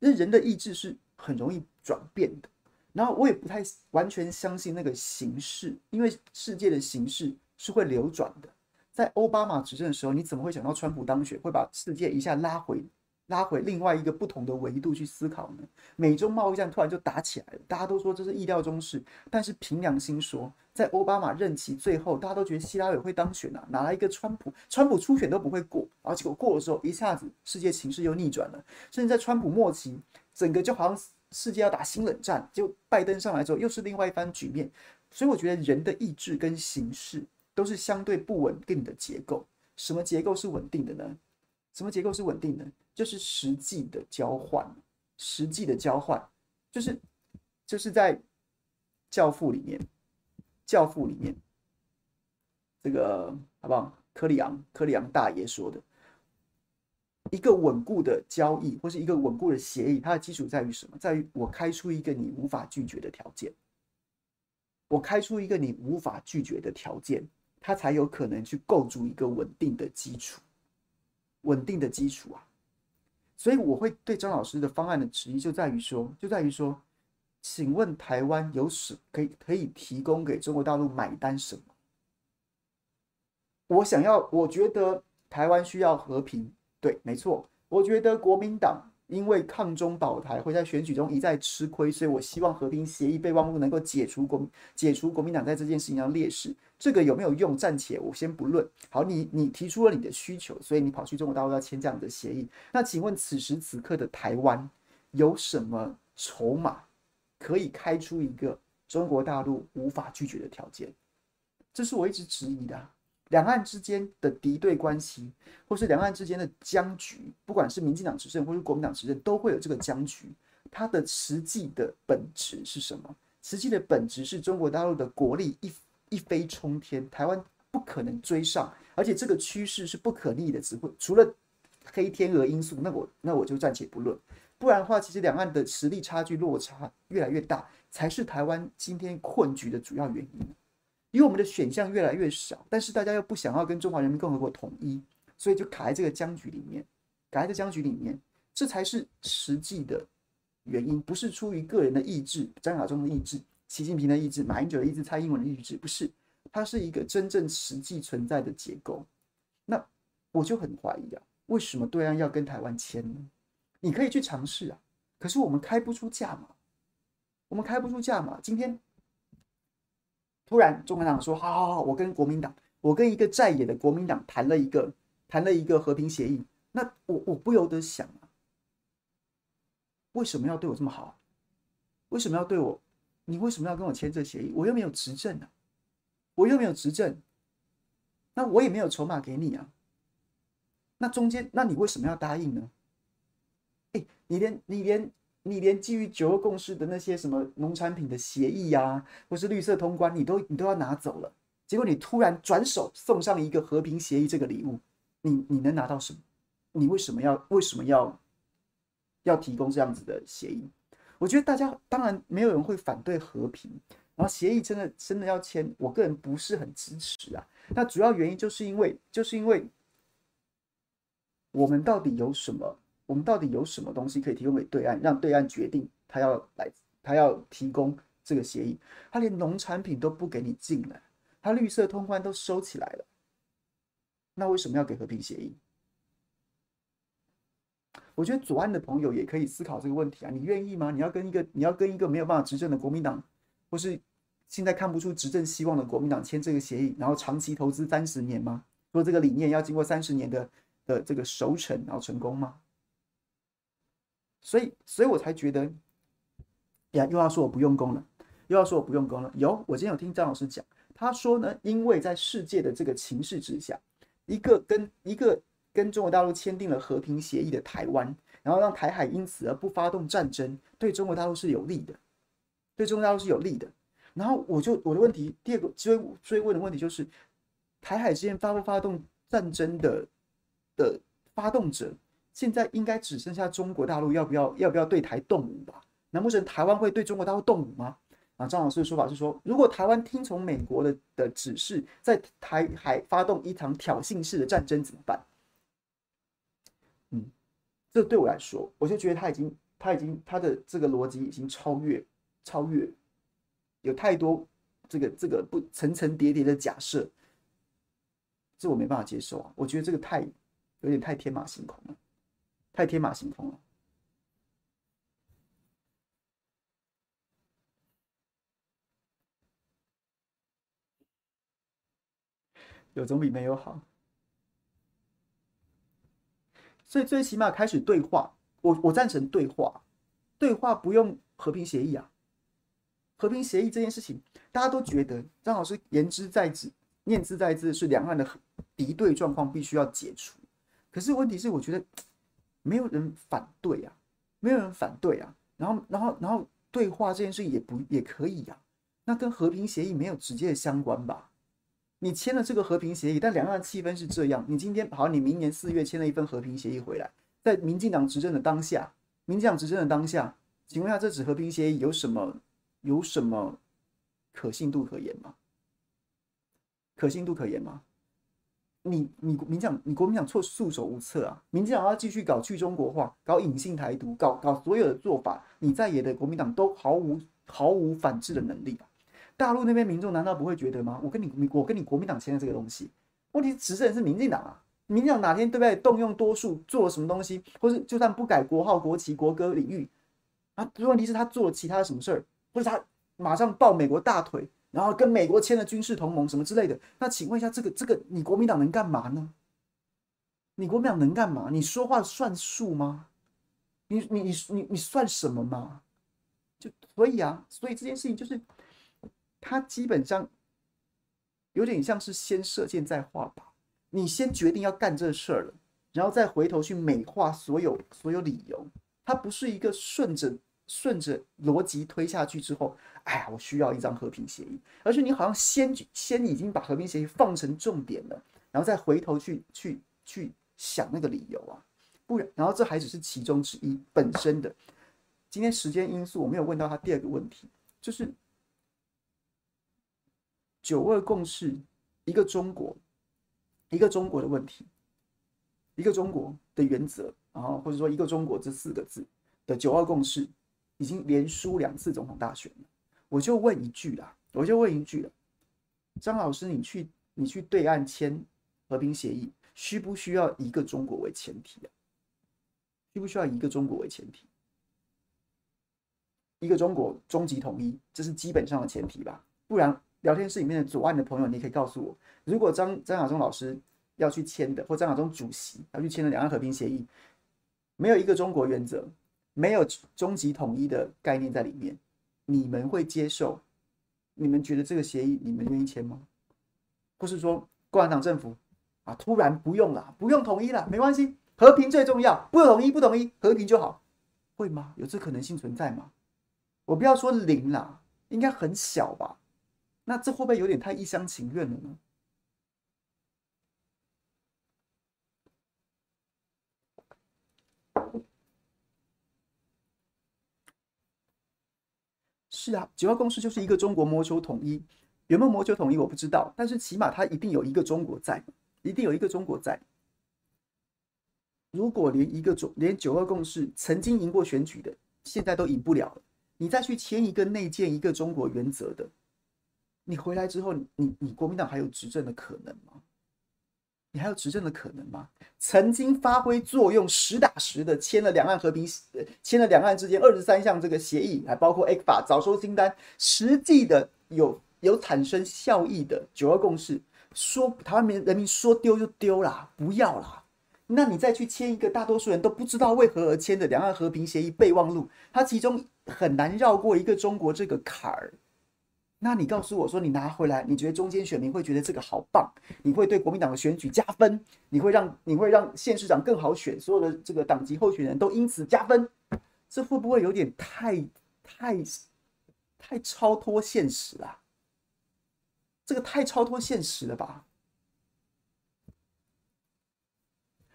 因为人的意志是很容易转变的。然后我也不太完全相信那个形势，因为世界的形势是会流转的。在奥巴马执政的时候，你怎么会想到川普当选会把世界一下拉回拉回另外一个不同的维度去思考呢？美中贸易战突然就打起来了，大家都说这是意料中事，但是凭良心说。 在奥巴马任期最后，大家都觉得希拉里会当选啊，哪来一个川普？川普初选都不会过，然后结果过的时候，一下子世界情势又逆转了。甚至在川普末期，整个就好像世界要打新冷战，就拜登上来之后，又是另外一番局面。所以我觉得人的意志跟形势都是相对不稳定的结构。什么结构是稳定的呢？什么结构是稳定的？就是实际的交换，实际的交换，就是就是在《教父》里面。 教父里面，这个好不好？柯里昂，柯里昂大爷说的，一个稳固的交易或是一个稳固的协议，它的基础在于什么？在于我开出一个你无法拒绝的条件，我开出一个你无法拒绝的条件，它才有可能去构筑一个稳定的基础，稳定的基础啊！所以我会对张老师的方案的质疑就在于说，就在于说。 请问台湾有什可以可以提供给中国大陆买单什么？我想要，我觉得台湾需要和平，对，没错。我觉得国民党因为抗中保台会在选举中一再吃亏，所以我希望和平协议备忘录能够解除国解除国民党在这件事情上劣势。这个有没有用，暂且我先不论。好，你你提出了你的需求，所以你跑去中国大陆要签这样的协议。那请问此时此刻的台湾有什么筹码？ 可以开出一个中国大陆无法拒绝的条件，这是我一直质疑的啊。两岸之间的敌对关系，或是两岸之间的僵局，不管是民进党执政或是国民党执政，都会有这个僵局。它的实际的本质是什么？实际的本质是中国大陆的国力一一飞冲天，台湾不可能追上，而且这个趋势是不可逆的，只会除了黑天鹅因素，那我那我就暂且不论。不然的话，其实两岸的实力差距落差越来越大，才是台湾今天困局的主要原因。因为我们的选项越来越少，但是大家又不想要跟中华人民共和国统一，所以就卡在这个僵局里面，卡在这僵局里面，这才是实际的原因，不是出于个人的意志、张亚中的意志、习近平的意志、马英九的意志、蔡英文的意志，不是，它是一个真正实际存在的结构。那我就很怀疑啊，为什么对岸要跟台湾签呢？你可以去尝试啊，可是我们开不出价码，我们开不出价码。今天突然中国党说，好好好，我跟国民党，我跟一个在野的国民党谈了一个谈了一个和平协议，那我我不由得想啊，为什么要对我这么好啊？为什么要对我？你为什么要跟我签这协议？我又没有执政啊，我又没有执政，那我也没有筹码给你啊。那中间，那你为什么要答应呢？哎，你连你连你连基于九二共识的那些什么农产品的协议啊，或是绿色通关，你都你都要拿走了，结果你突然转手送上一个和平协议这个礼物，你你能拿到什么？你为什么要为什么要要提供这样子的协议？我觉得大家当然没有人会反对和平，然后协议真的真的要签，我个人不是很支持啊。那主要原因就是因为就是因为。我们到底有什么？我们到底有什么东西可以提供给对岸，让对岸决定他要来，他要提供这个协议？他连农产品都不给你进来，他绿色通关都收起来了，那为什么要给和平协议？我觉得左岸的朋友也可以思考这个问题啊，你愿意吗？你要跟一个你要跟一个没有办法执政的国民党，或是现在看不出执政希望的国民党签这个协议，然后长期投资三十年吗？说这个理念要经过三十年的。的这个熟成，然后成功吗？所以，所以我才觉得，呀，又要说我不用功了，又要说我不用功了。有，我今天有听张老师讲，他说呢，因为在世界的这个情势之下，一个跟一个跟中国大陆签订了和平协议的台湾，然后让台海因此而不发动战争，对中国大陆是有利的，对中国大陆是有利的。然后我就我的问题，第二个追追问的问题就是，台海之间发不发动战争的？的发动者现在应该只剩下中国大陆，要不要要不要对台动武吧？难不成台湾会对中国大陆动武吗？啊，张老师的说法是说，如果台湾听从美国的的指示，在台海发动一场挑衅式的战争怎么办？嗯，这对我来说，我就觉得他已经他已经他的这个逻辑已经超越超越，有太多这个这个不层层叠叠的假设，这我没办法接受啊！我觉得这个太。有点太天马行空了，太天马行空了。有总比没有好。所以最起码开始对话，我我赞成对话，对话不用和平协议啊。和平协议这件事情，大家都觉得张老师言之在之，念之在之是两岸的敌对状况必须要解除。可是问题是，我觉得没有人反对啊，没有人反对啊。然后，然后，然后，对话这件事也不也可以啊。那跟和平协议没有直接的相关吧？你签了这个和平协议，但两岸气氛是这样。你今天好，你明年四月签了一份和平协议回来，在民进党执政的当下，民进党执政的当下，请问一下，这纸和平协议有什么有什么可信度可言吗？可信度可言吗？你你民进党，你国民党措束手无策啊！民进党要继续搞去中国化，搞隐性台独，搞搞所有的做法，你在野的国民党都毫无毫无反制的能力啊！大陆那边民众难道不会觉得吗？我跟你我跟你国民党签的这个东西，问题执政是民进党啊！民进党哪天对不对动用多数做了什么东西，或是就算不改国号、国旗、国歌、领域啊，问题是他做了其他什么事儿，或者他马上抱美国大腿。然后跟美国签了军事同盟什么之类的，那请问一下，这个这个你国民党能干嘛呢？你国民党能干嘛？你说话算数吗？你你你你你算什么吗？就所以啊，所以这件事情就是，它基本上有点像是先射箭再画靶，你先决定要干这事儿了，然后再回头去美化所有所有理由，它不是一个顺着。顺着逻辑推下去之后，哎呀，我需要一张和平协议，而且你好像先先已经把和平协议放成重点了，然后再回头去去去想那个理由啊，不然，然后这还只是其中之一本身的。今天时间因素，我没有问到他第二个问题，就是九二共识，一个中国，一个中国的问题，一个中国的原则，然后或者说一个中国这四个字的九二共识，已经连输两次总统大选了。我就问一句啦，我就问一句啦，张老师，你去你去对岸签和平协议，需不需要一个中国为前提啊？需不需要一个中国为前提？一个中国终极统一，这是基本上的前提吧？不然，聊天室里面的左岸的朋友，你可以告诉我，如果张张亚中老师要去签的，或张亚中主席要去签的两岸和平协议，没有一个中国原则，没有终极统一的概念在里面，你们会接受？你们觉得这个协议，你们愿意签吗？或是说，共产党政府啊，突然不用了，不用统一了，没关系，和平最重要，不统一不统一，和平就好，会吗？有这可能性存在吗？我不要说零啦，应该很小吧？那这会不会有点太一厢情愿了呢？是啊，九二共识就是一个中国谋求统一，有没有谋求统一我不知道，但是起码它一定有一个中国在，一定有一个中国在。如果连一个中连九二共识曾经赢过选举的，现在都赢不了了。你再去签一个内建一个中国原则的，你回来之后，你你国民党还有执政的可能吗？你还有执政的可能吗？曾经发挥作用实打实的签了两岸和平，签了两岸之间二十三项这个协议，还包括 E C F A 早收清单，实际的有有产生效益的九二共识，说台湾人民说丢就丢啦，不要啦。那你再去签一个大多数人都不知道为何而签的两岸和平协议备忘录，它其中很难绕过一个中国这个坎儿。那你告诉我说你拿回来，你觉得中间选民会觉得这个好棒，你会对国民党的选举加分，你会让你会让县市长更好选，所有的这个党籍候选人都因此加分，这会不会有点太太太超脱现实了啊？这个太超脱现实了吧？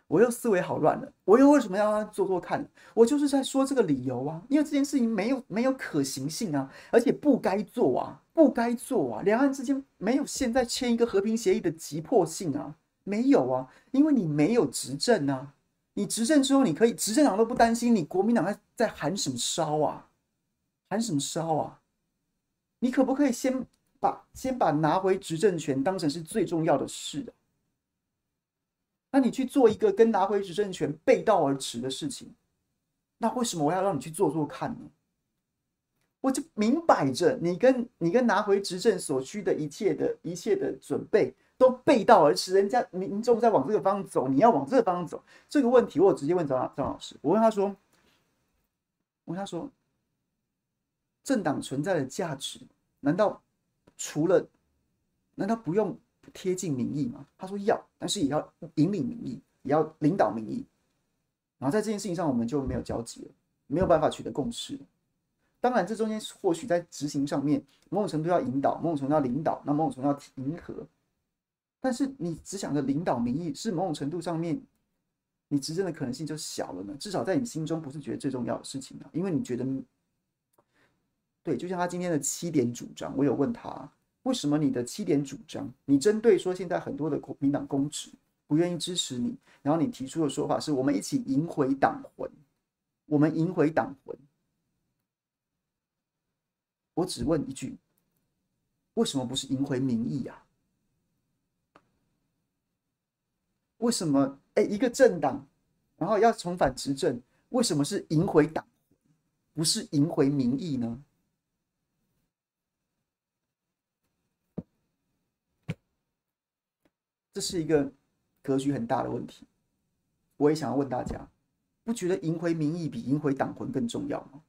我又思维好乱了，我又为什么要让他做做看？我就是在说这个理由啊，因为这件事情没有没有可行性啊，而且不该做啊，不该做啊，两岸之间没有现在签一个和平协议的急迫性啊，没有啊，因为你没有执政啊，你执政之后你可以，执政党都不担心，你国民党在在喊什么烧啊，喊什么烧啊？你可不可以先把先把拿回执政权当成是最重要的事啊？那你去做一个跟拿回执政权背道而驰的事情，那为什么我要让你去做做看呢？我就明摆着，你跟你跟拿回执政所需的一切的一切的准备都背道而驰，人家民众在往这个方向走，你要往这个方向走。这个问题我直接问张张老师，我问他说，我问他说，政党存在的价值，难道除了，难道不用贴近民意吗？他说要，但是也要引领民意，也要领导民意。然后在这件事情上，我们就没有交集了，没有办法取得共识。当然，这中间或许在执行上面，某种程度要引导，某种程度要领导，那某种程度要迎合。但是你只想着领导民意，是某种程度上面，你执政的可能性就小了呢。至少在你心中不是觉得最重要的事情啊，因为你觉得，对，就像他今天的七点主张，我有问他。为什么你的七点主张，你针对说现在很多的国民党公职不愿意支持你，然后你提出的说法是我们一起赢回党魂，我们赢回党魂。我只问一句，为什么不是赢回民意啊？为什么哎一个政党，然后要重返执政，为什么是赢回党魂，不是赢回民意呢？这是一个格局很大的问题，我也想要问大家，不觉得赢回民意比赢回党魂更重要吗？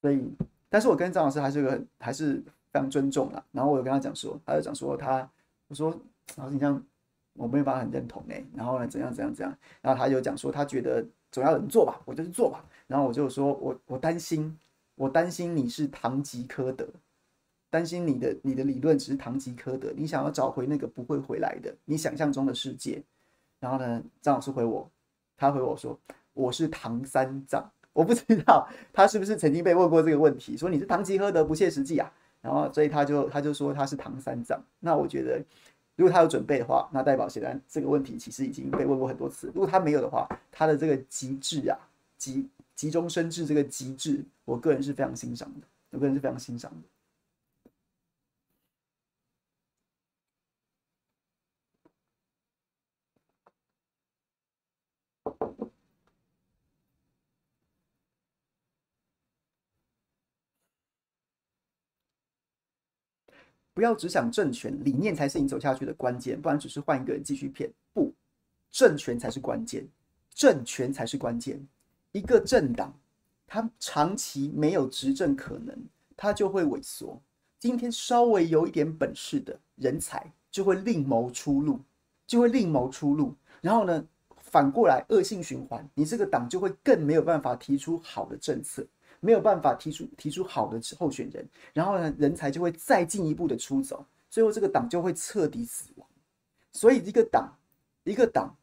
所以，但是我跟张老师还是有个还是非常尊重啦。然后我有跟他讲说，他就讲说他，我说老师你这样，我没有办法很认同哎、欸，然后呢，怎样怎样怎样，然后他就讲说，他觉得总要有人做吧，我就去做吧。然后我就说，我我担心，我担心你是堂吉诃德，担心你的你的理论只是堂吉诃德，你想要找回那个不会回来的你想象中的世界。然后呢，张老师回我，他回我说我是唐三藏，我不知道他是不是曾经被问过这个问题，说你是堂吉诃德不切实际啊。然后所以他就他就说他是唐三藏。那我觉得，如果他有准备的话，那代表显然这个问题其实已经被问过很多次。如果他没有的话，他的这个极致啊，急急中生智这个极致，我个人是非常欣赏的，我个人是非常欣赏的。不要只想政权，理念才是你走下去的关键，不然只是换一个人继续骗。不，政权才是关键，政权才是关键。一个政党，它长期没有执政可能，它就会萎缩。今天稍微有一点本事的人才，就会另谋出路，就会另谋出路。然后呢，反过来恶性循环，你这个党就会更没有办法提出好的政策。没有办法提出提出好的候选人，然后呢，人才就会再进一步的出走，最后这个党就会彻底死亡。所以一个党，一个党，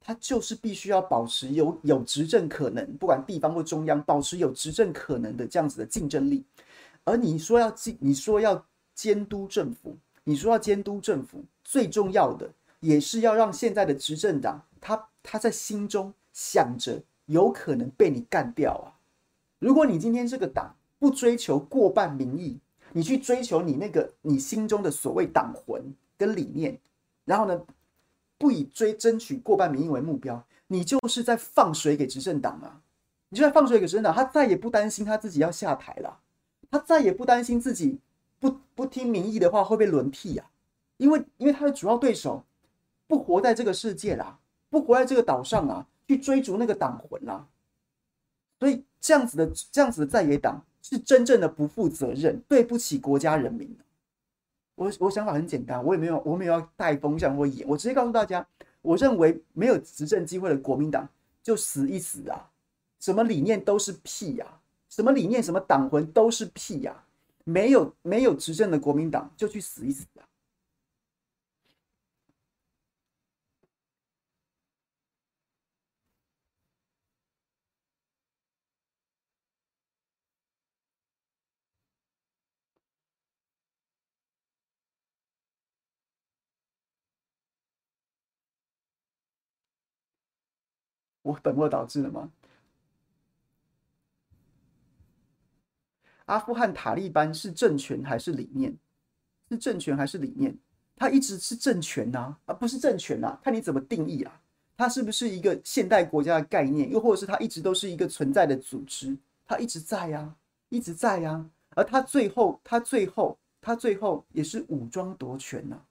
它就是必须要保持有有执政可能，不管地方或中央，保持有执政可能的这样子的竞争力。而你说要你说要监督政府，你说要监督政府，最重要的也是要让现在的执政党，他他在心中想着有可能被你干掉啊。如果你今天这个党不追求过半民意，你去追求你那个你心中的所谓党魂跟理念，然后呢，不以追争取过半民意为目标，你就是在放水给执政党啊！你就在放水给执政党，他再也不担心他自己要下台了，他再也不担心自己不不听民意的话会被轮替啊！因为因为他的主要对手不活在这个世界啦，不活在这个岛上啊，去追逐那个党魂啦。所以这样子的这样子的在野党是真正的不负责任，对不起国家人民。我我想法很简单，我也没有我没有要带风向或演，我直接告诉大家，我认为没有执政机会的国民党就死一死啊，什么理念都是屁啊，什么理念什么党魂都是屁啊，没有没有执政的国民党就去死一死啊。我本末倒置了吗？阿富汗塔利班是政权还是理念？是政权还是理念？它一直是政权啊，啊不是政权啊，看你怎么定义啊。它是不是一个现代国家的概念？又或者是它一直都是一个存在的组织？它一直在啊，一直在啊。而它最后，它最后，它最后也是武装夺权啊，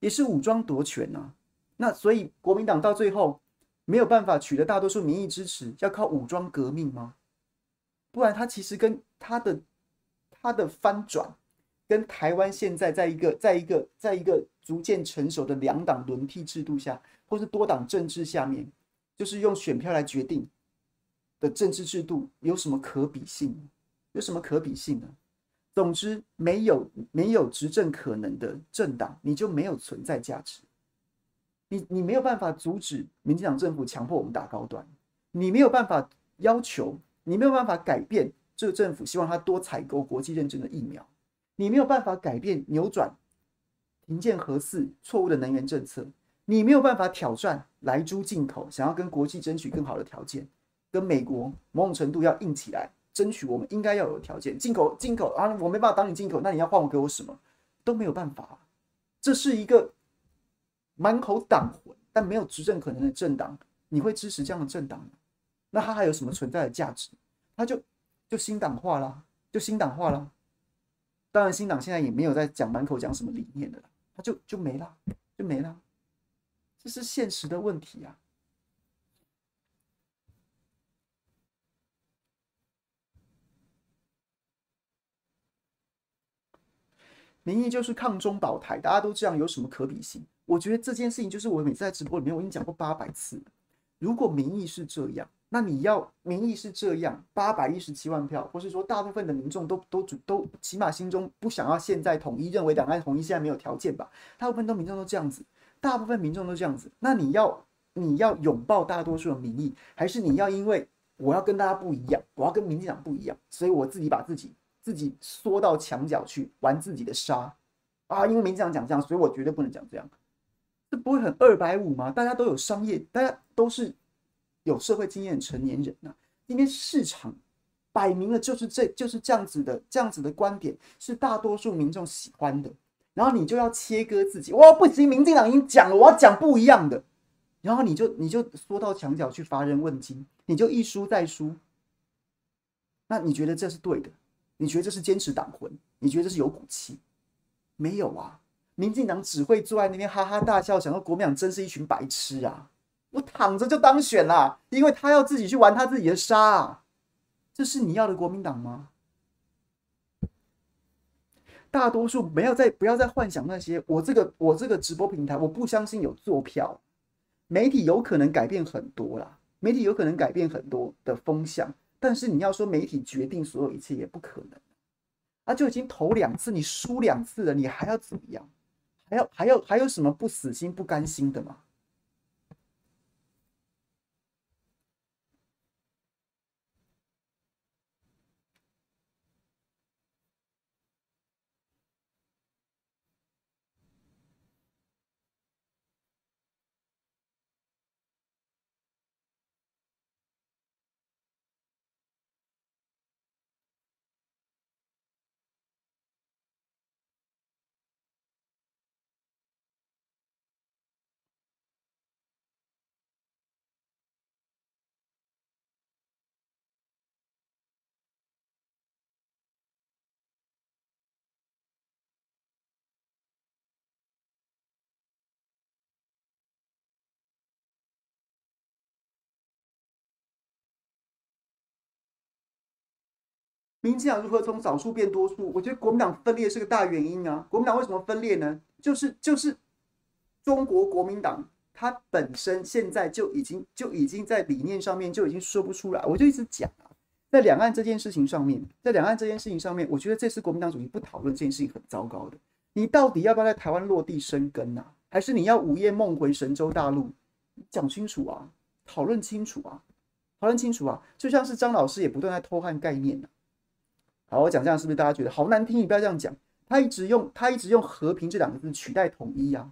也是武装夺权啊。那所以国民党到最后，没有办法取得大多数民意支持，要靠武装革命吗？不然他其实跟他的他的翻转，跟台湾现在在一个在一个在一个逐渐成熟的两党轮替制度下，或是多党政治下面，就是用选票来决定的政治制度有什么可比性？有什么可比性呢？总之，没有没有执政可能的政党，你就没有存在价值。你, 你没有办法阻止民进党政府强迫我们打高端，你没有办法要求，你没有办法改变这个政府希望他多采购国际认证的疫苗，你没有办法改变扭转停建核四错误的能源政策，你没有办法挑战莱猪进口，想要跟国际争取更好的条件，跟美国某种程度要硬起来，争取我们应该要有条件，进口进口啊，我没办法当你进口，那你要换我给我什么都没有办法，这是一个。满口党魂，但没有执政可能的政党，你会支持这样的政党吗？那它还有什么存在的价值？它就就新党化啦，就新党化啦。当然，新党现在也没有在讲满口讲什么理念的啦，它就就没啦，就没啦。这是现实的问题啊。民意就是抗中保台，大家都这样，有什么可比性？我觉得这件事情就是我每次在直播里面，我已经讲过八百次了。如果民意是这样，那你要民意是这样，八百一十七万票，或是说大部分的民众都都都起码心中不想要现在统一，认为两岸统一现在没有条件吧？大部分都民众都这样子，大部分民众都这样子。那你要你要拥抱大多数的民意，还是你要因为我要跟大家不一样，我要跟民进党不一样，所以我自己把自己自己缩到墙角去玩自己的沙啊？因为民进党讲这样，所以我绝对不能讲这样，这不会很二百五吗？大家都有商业，大家都是。有社会经验的成年人啊，今天市场摆明了就是这就是这样子的，这样子的观点是大多数民众喜欢的。然后你就要切割自己，哇，不行，民进党已经讲了，我要讲不一样的。然后你就你就缩到墙角去乏人问津，你就一输再输。那你觉得这是对的？你觉得这是坚持党魂？你觉得这是有骨气？没有啊，民进党只会坐在那边哈哈大笑，想说国民党真是一群白痴啊。我躺着就当选啦，因为他要自己去玩他自己的沙、啊，这是你要的国民党吗？大多数没有在，不要再幻想那些。我这个我这个直播平台，我不相信有坐票。媒体有可能改变很多啦，媒体有可能改变很多的风向，但是你要说媒体决定所有一切也不可能。啊，就已经投两次，你输两次了，你还要怎么样？还要还要还有什么不死心不甘心的吗？民进党如何从少数变多数？我觉得国民党分裂是个大原因啊！国民党为什么分裂呢？就是就是中国国民党它本身现在就已经就已经在理念上面就已经说不出来。我就一直讲啊，在两岸这件事情上面，在两岸这件事情上面，我觉得这次国民党主席不讨论这件事情很糟糕的。你到底要不要在台湾落地生根啊？还是你要午夜梦回神州大陆？讲清楚啊，讨论清楚啊，讨论清楚啊！就像是张老师也不断在偷换概念啊。好，我讲这样是不是大家觉得好难听？你不要这样讲。他一直用他一直用和平这两个字取代统一啊！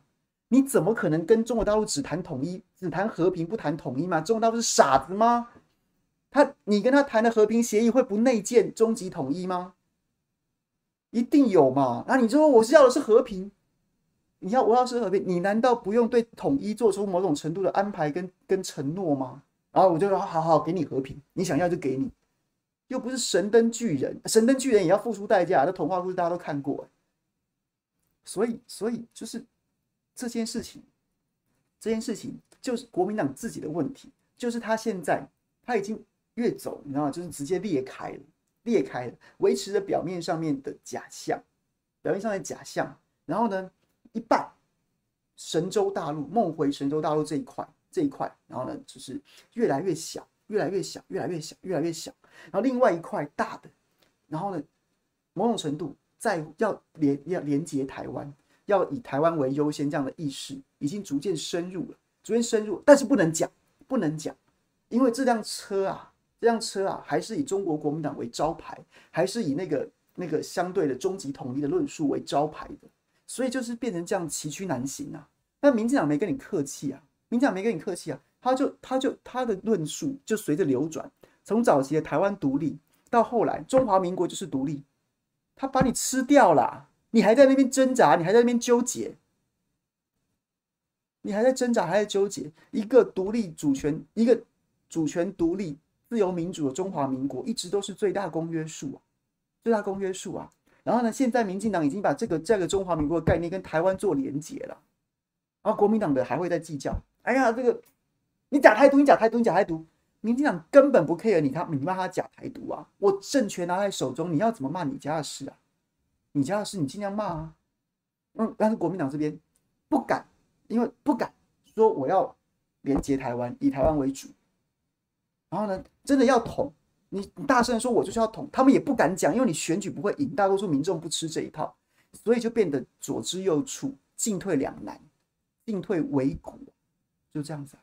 你怎么可能跟中国大陆只谈统一、只谈和平不谈统一吗？中国大陆是傻子吗？他你跟他谈的和平协议会不内建终极统一吗？一定有嘛！那、啊、你就说我是要的是和平，你要我要是和平，你难道不用对统一做出某种程度的安排跟跟承诺吗？然后我就说好好给你和平，你想要就给你。又不是神灯巨人，神灯巨人也要付出代价。这童话故事大家都看过，所以，所以就是这件事情，这件事情就是国民党自己的问题，就是他现在他已经越走，你知道吗？就是直接裂开了，裂开了，维持着表面上面的假象，表面上的假象，然后呢，一半神州大陆梦回神州大陆这一块，这一块，然后呢，就是越来越小。越来越小，越来越小，越来越小。然后另外一块大的，然后呢，某种程度在要连要连接台湾，要以台湾为优先这样的意识，已经逐渐深入了，逐渐深入。但是不能讲，不能讲，因为这辆车啊，这辆车啊，还是以中国国民党为招牌，还是以那个那个相对的终极统一的论述为招牌的，所以就是变成这样崎岖难行啊。那民进党没跟你客气啊，民进党没跟你客气啊。他就他就他的论述就随着流转，从早期的台湾独立到后来中华民国就是独立，他把你吃掉了，你还在那边挣扎，你还在那边纠结，你还在挣扎，还在纠结。一个独立主权，一个主权独立、自由民主的中华民国，一直都是最大公约数啊，最大公约数啊。然后呢，现在民进党已经把这个这个中华民国的概念跟台湾做连结了，然后国民党的还会再计较。哎呀，这个。你假台独，你假台独，你假台独，民进党根本不 care 你，他你骂他假台独啊！我政权拿在手中，你要怎么骂你家的事啊？你家的事你尽量骂啊！嗯，但是国民党这边不敢，因为不敢说我要连接台湾，以台湾为主，然后呢，真的要捅你，你大声说我就是要捅，他们也不敢讲，因为你选举不会赢，大多数民众不吃这一套，所以就变得左支右绌，进退两难，进退维谷，就这样子啊。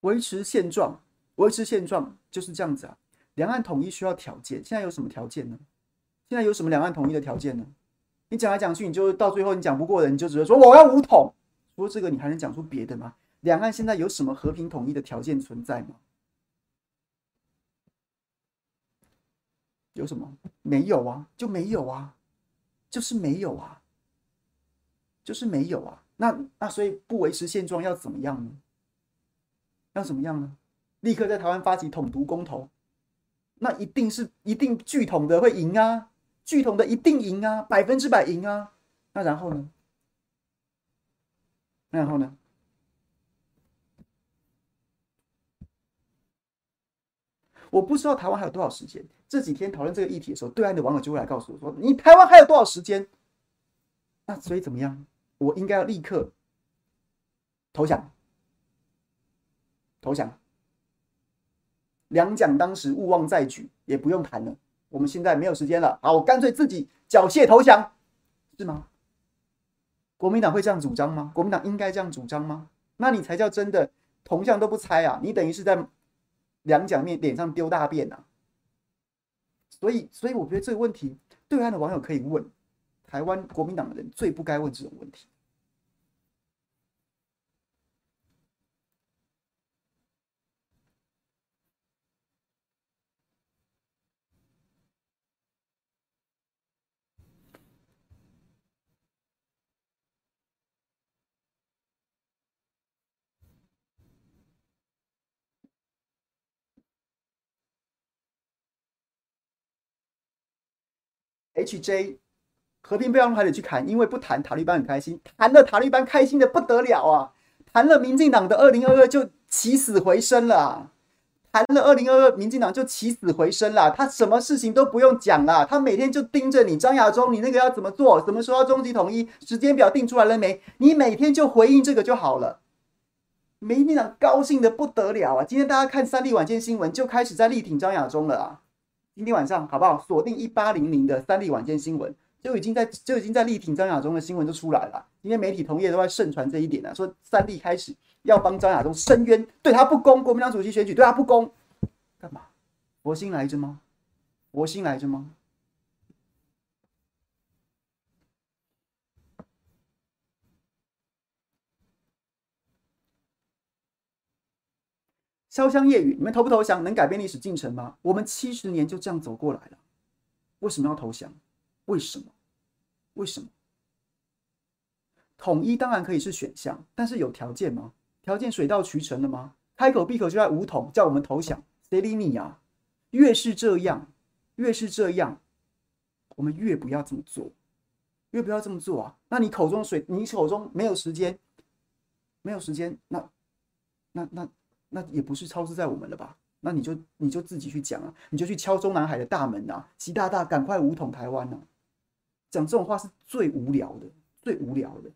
维持现状，维持现状就是这样子啊。两岸统一需要条件，现在有什么条件呢？现在有什么两岸统一的条件呢？你讲来讲去，你就到最后你讲不过人，你就只会说我要武统。除了这个，你还能讲出别的吗？两岸现在有什么和平统一的条件存在吗？有什么？没有啊，就没有啊，就是没有啊，就是没有啊。那那所以不维持现状要怎么样呢？要怎么样呢？立刻在台湾发起统独公投，那一定是一定拒统的会赢啊，拒统的一定赢啊，百分之百赢啊。那然后呢？那然后呢？我不知道台湾还有多少时间。这几天讨论这个议题的时候，对岸的网友就会来告诉我说：“你台湾还有多少时间？”那所以怎么样？我应该要立刻投降。投降，两蒋当时勿忘在举，也不用谈了。我们现在没有时间了，好，我干脆自己缴械投降，是吗？国民党会这样主张吗？国民党应该这样主张吗？那你才叫真的铜像都不拆啊！你等于是在两蒋面脸上丢大便啊！所以，所以我觉得这个问题，对岸的网友可以问，台湾国民党的人最不该问这种问题。H J 和平备忘录还得去谈，因为不谈塔利班很开心，谈了塔利班开心的不得了啊！谈了民进党的二零二二就起死回生了、啊，谈了二零二二民进党就起死回生了、啊，他什么事情都不用讲了，他每天就盯着你张亚中，你那个要怎么做，什么时候要终极统一，时间表定出来了没？你每天就回应这个就好了。民进党高兴的不得了啊！今天大家看三立晚间新闻就开始在力挺张亚中了啊！今天晚上好不好？锁定一八零零的三立晚间新闻，就已经在就已经在力挺张亚中的新闻就出来了。今天媒体同业都在盛传这一点了、啊，说三立开始要帮张亚中申冤，对他不公，国民党主席选举对他不公，干嘛？佛心来着吗？佛心来着吗？潇湘夜雨，你们投不投降能改变历史进程吗？我们七十年就这样走过来了，为什么要投降？为什么？为什么？统一当然可以是选项，但是有条件吗？条件水到渠成了吗？开口闭口就在武统，叫我们投降，谁理你啊？越是这样，越是这样，我们越不要这么做，越不要这么做啊！那你口中水，你口中没有时间，没有时间，那，那那。那也不是超支在我们了吧？那你就你就自己去讲啊，你就去敲中南海的大门啊，习大大赶快武统台湾啊！讲这种话是最无聊的，最无聊的。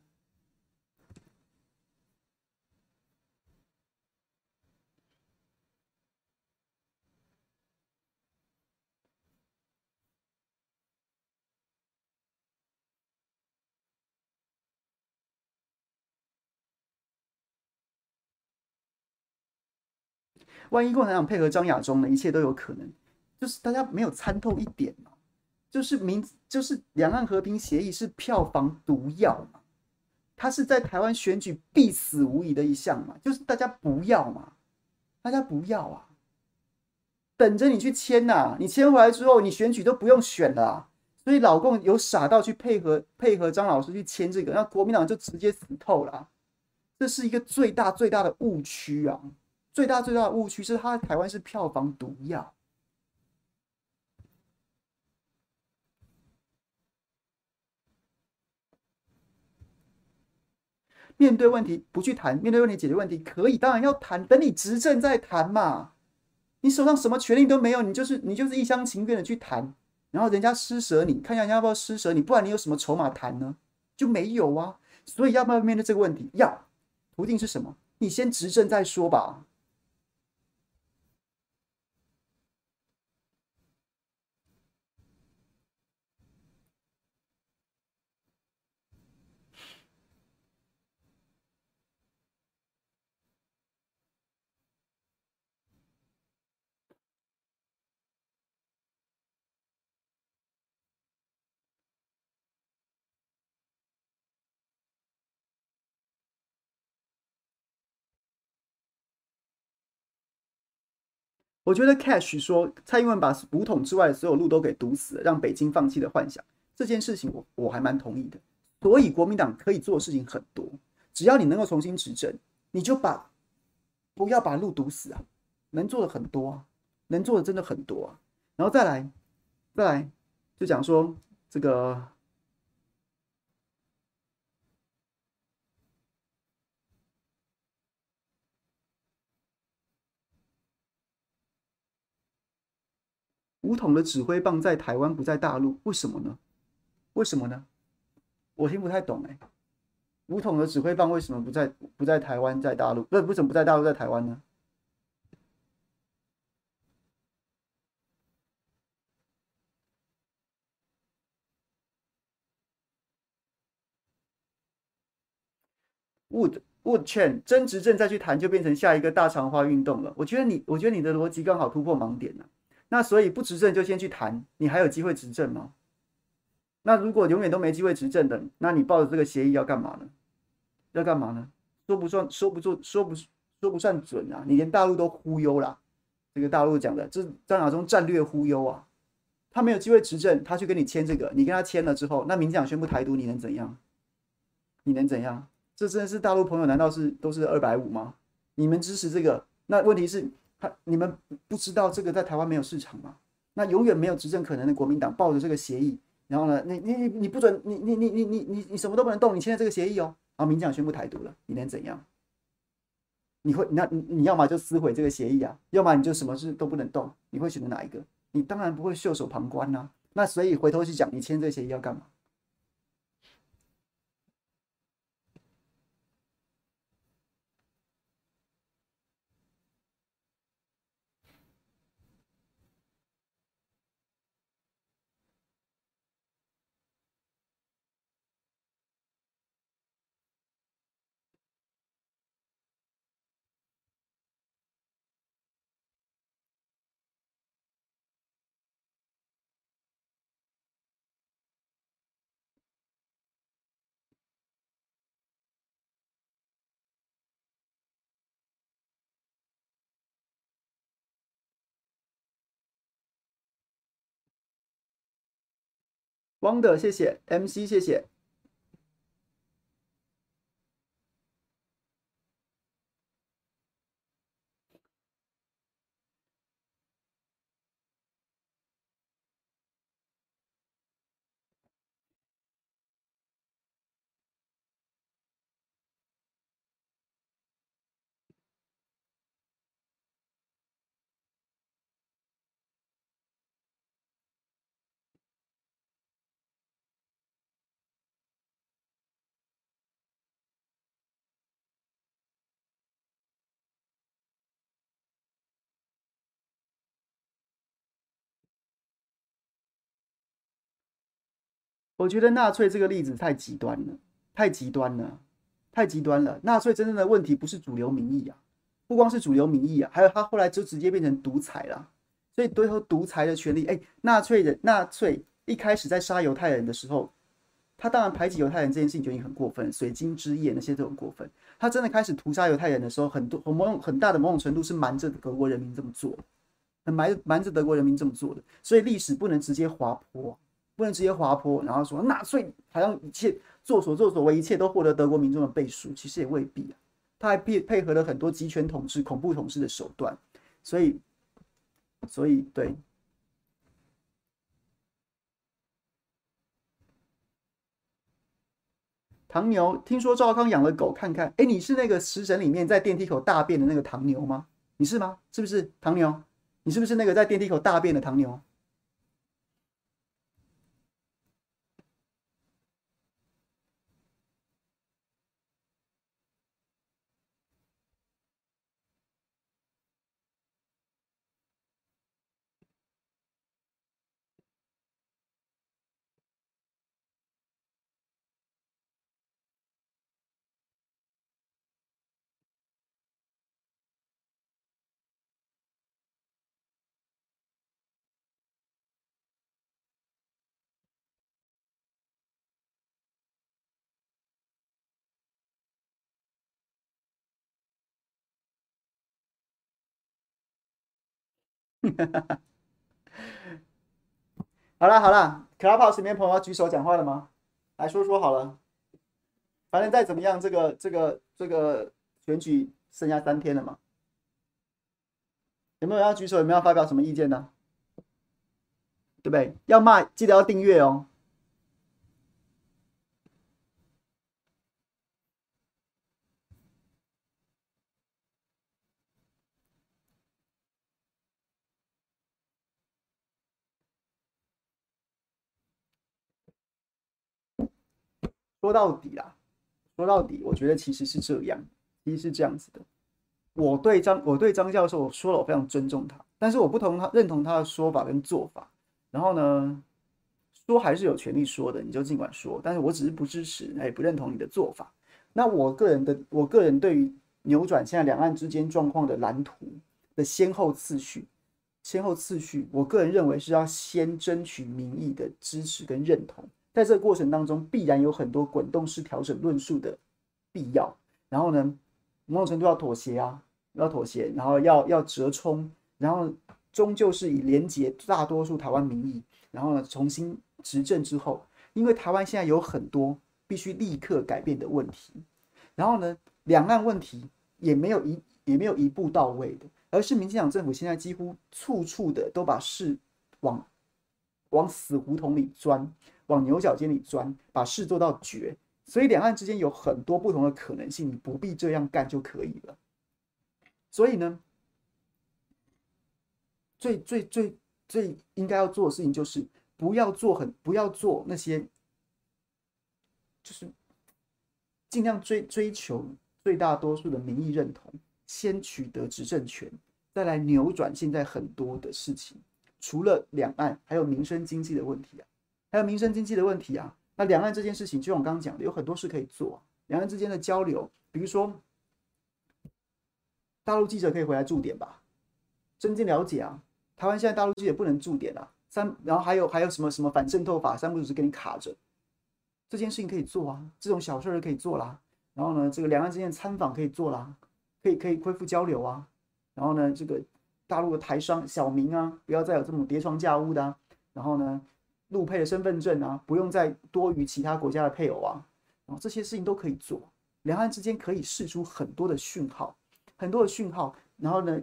万一共产党配合张亚中呢，一切都有可能。就是大家没有参透一点嘛，就是明就是两岸和平协议是票房毒药嘛，它是在台湾选举必死无疑的一项嘛，就是大家不要嘛，大家不要啊，等着你去签啊，你签回来之后，你选举都不用选了、啊。所以老共有傻到去配合配合张老师去签这个，那国民党就直接死透了、啊，这是一个最大最大的误区啊。最大最大的误区是，他台湾是票房毒药。面对问题不去谈，面对问题解决问题可以，当然要谈。等你执政再谈嘛，你手上什么权利都没有，你就是你就是一厢情愿的去谈，然后人家施舍你，看一下人家要不要施舍你，不然你有什么筹码谈呢？就没有啊。所以要不要面对这个问题？要。途径是什么？你先执政再说吧。我觉得 Cash 说蔡英文把武统之外的所有路都给堵死了，让北京放弃的幻想这件事情我，我我还蛮同意的。所以国民党可以做的事情很多，只要你能够重新执政，你就把不要把路堵死啊，能做的很多啊，能做的真的很多啊。然后再来，再来就讲说这个。武统的指挥棒在台湾，不在大陆，为什么呢？为什么呢？我听不太懂哎、欸。武统的指挥棒为什么不在不在台湾，在大陆？不，为什么不在大陆，在台湾呢？Wood Wood Chen 真执政再去谈，就变成下一个大肠花运动了。我觉得你，我觉得你的逻辑刚好突破盲点了、啊。那所以不执政就先去谈，你还有机会执政吗？那如果永远都没机会执政的，那你抱着这个协议要干嘛呢？要干嘛呢？说不算，说不做，说不说不算准啊！你连大陆都忽悠啦。这个大陆讲的，这张亚中战略忽悠啊！他没有机会执政，他去跟你签这个，你跟他签了之后，那民进党宣布台独，你能怎样？你能怎样？这真的是大陆朋友？难道是都是二百五吗？你们支持这个？那问题是？你们不知道这个在台湾没有市场吗？那永远没有执政可能的国民党抱着这个协议，然后呢，你你你你不准你你你你你你什么都不能动，你签了这个协议哦，然后民进党宣布台独了，你能怎样？你会那你你要么就撕毁这个协议啊，要么你就什么事都不能动，你会选择哪一个？你当然不会袖手旁观啊。那所以回头去讲，你签这个协议要干嘛？汪德，谢谢 M C， 谢谢。我觉得纳粹这个例子太极端了，太极端了，太极端了。纳粹真正的问题不是主流民意啊，不光是主流民意啊，还有他后来就直接变成独裁啦。所以对后独裁的权利，哎，纳粹人纳粹一开始在杀犹太人的时候，他当然排挤犹太人这件事情就已经很过分，水晶之夜那些都很过分。他真的开始屠杀犹太人的时候，很多某种很大的某种程度是瞒着德国人民这么做的，很瞒瞒着德国人民这么做的。所以历史不能直接滑坡。不能直接滑坡，然后说纳粹好像一切做所作所为一切都获得德国民众的背书，其实也未必啊。他还配配合了很多集权统治、恐怖统治的手段，所以，所以对。唐牛，听说赵康养了狗，看看，哎，你是那个食神里面在电梯口大便的那个唐牛吗？你是吗？是不是唐牛？你是不是那个在电梯口大便的唐牛？好啦好啦 Clubhouse 里面朋友要举手讲话了吗？来说说好了。反正再怎么样，这个这个这个选举剩下三天了嘛。有没有要举手？有没有要发表什么意见呢？对不对？要骂记得要订阅哦。说到底啦，说到底，我觉得其实是这样，其实是这样子的。我对张，我对张教授，我说了，我非常尊重他，但是我不同他认同他的说法跟做法。然后呢，说还是有权利说的，你就尽管说。但是我只是不支持，也不认同你的做法。那我个人的，我个人对于扭转现在两岸之间状况的蓝图的先后次序，先后次序，我个人认为是要先争取民意的支持跟认同。在这个过程当中，必然有很多滚动式调整论述的必要。然后呢，某种程度要妥协啊，要妥协，然后要要折冲，然后终究是以连结大多数台湾民意，然后呢重新执政之后，因为台湾现在有很多必须立刻改变的问题，然后呢，两岸问题也没有一也没有一步到位的，而是民进党政府现在几乎处处的都把事往往死胡同里钻。往牛角尖里钻，把事做到绝，所以两岸之间有很多不同的可能性，你不必这样干就可以了。所以呢，最最最最应该要做的事情就是不要做很不要做那些，就是尽量追追求最大多数的民意认同，先取得执政权，再来扭转现在很多的事情。除了两岸，还有民生经济的问题啊。还有民生经济的问题啊，那两岸这件事情，就像我刚刚讲的，有很多事可以做、啊。两岸之间的交流，比如说，大陆记者可以回来驻点吧，增进了解啊。台湾现在大陆记者不能驻点啊，三，然后还有还有什么什么反渗透法，三不五时给你卡着，这件事情可以做啊，这种小事儿可以做啦。然后呢，这个两岸之间参访可以做啦，可以可以恢复交流啊。然后呢，这个大陆的台商小民啊，不要再有这种叠床架屋的、啊。然后呢？陆配的身份证啊，不用再多于其他国家的配偶啊，然后这些事情都可以做。两岸之间可以释出很多的讯号，很多的讯号，然后呢，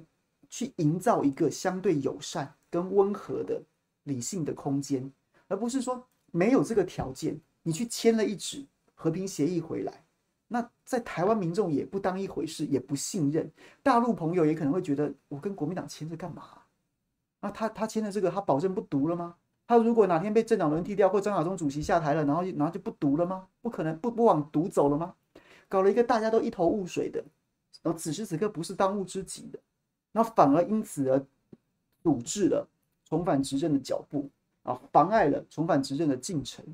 去营造一个相对友善跟温和的理性的空间，而不是说没有这个条件，你去签了一纸和平协议回来，那在台湾民众也不当一回事，也不信任，大陆朋友也可能会觉得我跟国民党签这干嘛？那他他签的这个，他保证不毒了吗？他如果哪天被政党轮替掉，或张亚中主席下台了，然后然后就不读了吗？不可能，不不往读走了吗？搞了一个大家都一头雾水的，然后此时此刻不是当务之急的，然后反而因此而阻滞了重返执政的脚步啊，妨碍了重返执政的进程。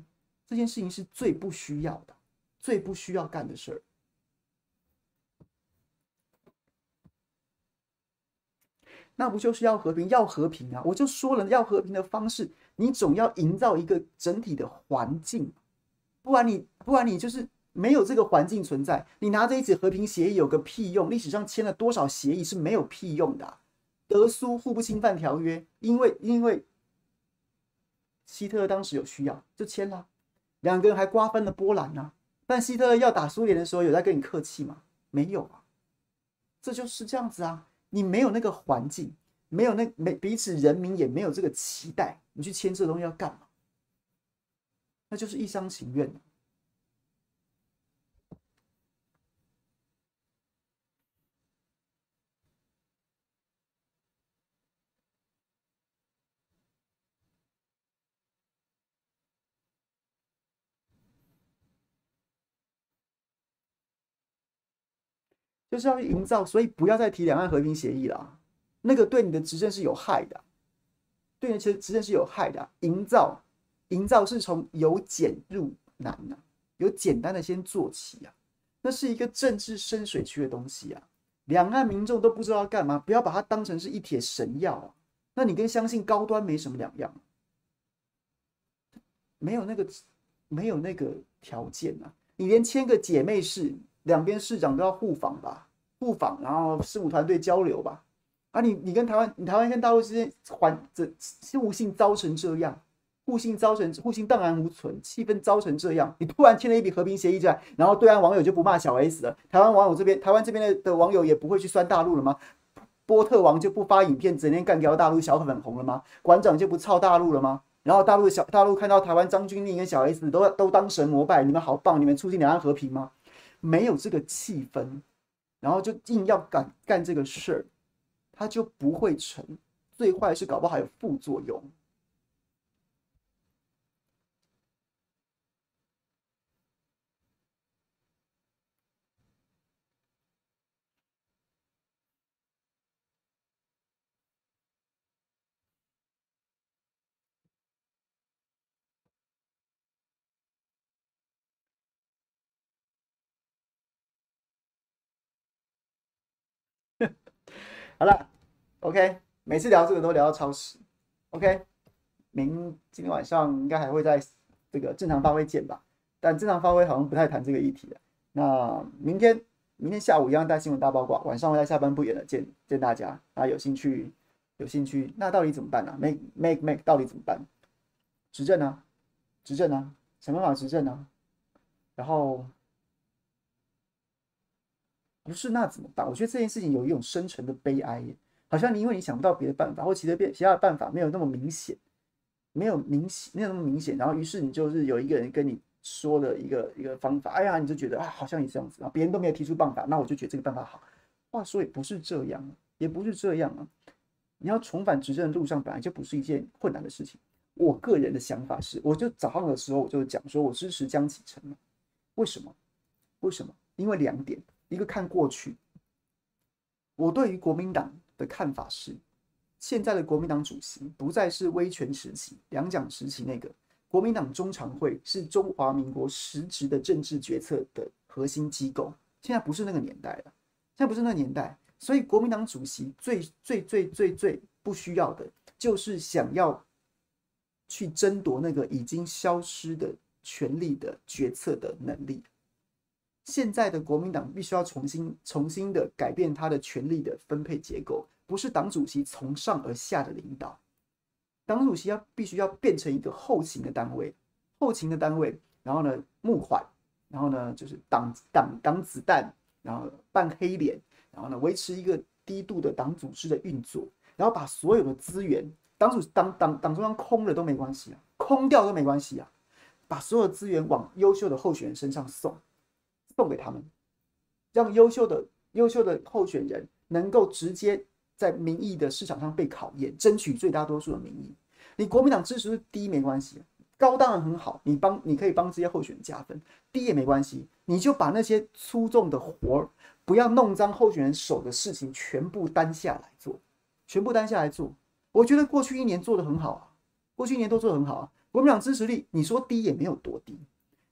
这件事情是最不需要的，最不需要干的事儿。那不就是要和平？要和平啊！我就说了，要和平的方式，你总要营造一个整体的环境，不然你不然你就是没有这个环境存在，你拿着一纸和平协议有个屁用？历史上签了多少协议是没有屁用的、啊？德苏互不侵犯条约，因为因为希特勒当时有需要就签了，两个人还瓜分了波兰呢、啊。但希特勒要打苏联的时候，有在跟你客气吗？没有啊，这就是这样子啊。你没有那个环境，没有那没彼此人民也没有这个期待，你去签这东西要干嘛？那就是一厢情愿。就是要去营造，所以不要再提两岸和平协议啦，那个对你的执政是有害的，对你的执政是有害的。营造，营造是从由简入难啊，由简单的先做起啊，那是一个政治深水区的东西啊，两岸民众都不知道要干嘛，不要把它当成是一帖神药啊，那你跟相信高端没什么两样，没有那个没有那个条件啊，你连签个姐妹市。两边市长都要互访吧，互访，然后事务团队交流吧。啊你，你你跟台湾，你台湾跟大陆之间环这互信糟成这样，互信糟成互信荡然无存，气氛糟成这样。你突然签了一笔和平协议之外，然后对岸网友就不骂小 S 了，台湾网友这边，台湾这边的网友也不会去酸大陆了吗？波特王就不发影片整天干掉大陆小粉红了吗？馆长就不操大陆了吗？然后大陆小大陆看到台湾张钧甯跟小 S 都都当神膜拜，你们好棒，你们促进两岸和平吗？没有这个气氛，然后就硬要干干这个事儿，它就不会成。最坏是搞不好还有副作用。好了 ，OK， 每次聊这个都聊到超时 ，OK， 明今天晚上应该还会在这个正常发挥见吧，但正常发挥好像不太谈这个议题了。那明天明天下午一样带新闻大八卦，晚上会在下班不远的见见大家啊，有兴趣有兴趣，那到底怎么办呢、啊、？Make make make 到底怎么办？执政啊，执政啊，想办法执政啊，然后。不是那怎么办？我觉得这件事情有一种深沉的悲哀耶，好像你因为你想不到别的办法，或其他其他的办法没有那么明显，没有明显，没有那么明显，然后于是你就是有一个人跟你说了一个一个方法，哎呀，你就觉得啊，好像也这样子啊，别人都没有提出办法，那我就觉得这个办法好。话说也不是这样，也不是这样啊。你要重返执政的路上本来就不是一件困难的事情。我个人的想法是，我就早上的时候我就讲说，我支持江启臣，为什么？为什么？因为两点。一个看过去，我对于国民党的看法是，现在的国民党主席不再是威权时期、两蒋时期那个国民党中常会是中华民国实质的政治决策的核心机构，现在不是那个年代了，现在不是那个年代，所以国民党主席最最最最最不需要的就是想要去争夺那个已经消失的权力的决策的能力。现在的国民党必须要重新、重新的改变他的权力的分配结构，不是党主席从上而下的领导，党主席要必须要变成一个后勤的单位，后勤的单位，然后呢募款，然后呢就是挡挡挡子弹，然后扮黑脸，然后呢维持一个低度的党组织的运作，然后把所有的资源，党主党党党中央空了都没关系啊，空掉都没关系啊，把所有资源往优秀的候选人身上送。送给他们，让优秀的优秀的候选人能够直接在民意的市场上被考验，争取最大多数的民意。你国民党支持低没关系，高当然很好，你帮你可以帮这些候选人加分，低也没关系，你就把那些粗重的活儿，不要弄脏候选人手的事情，全部担下来做，全部担下来做。我觉得过去一年做得很好啊，过去一年都做得很好啊。国民党支持率，你说低也没有多低，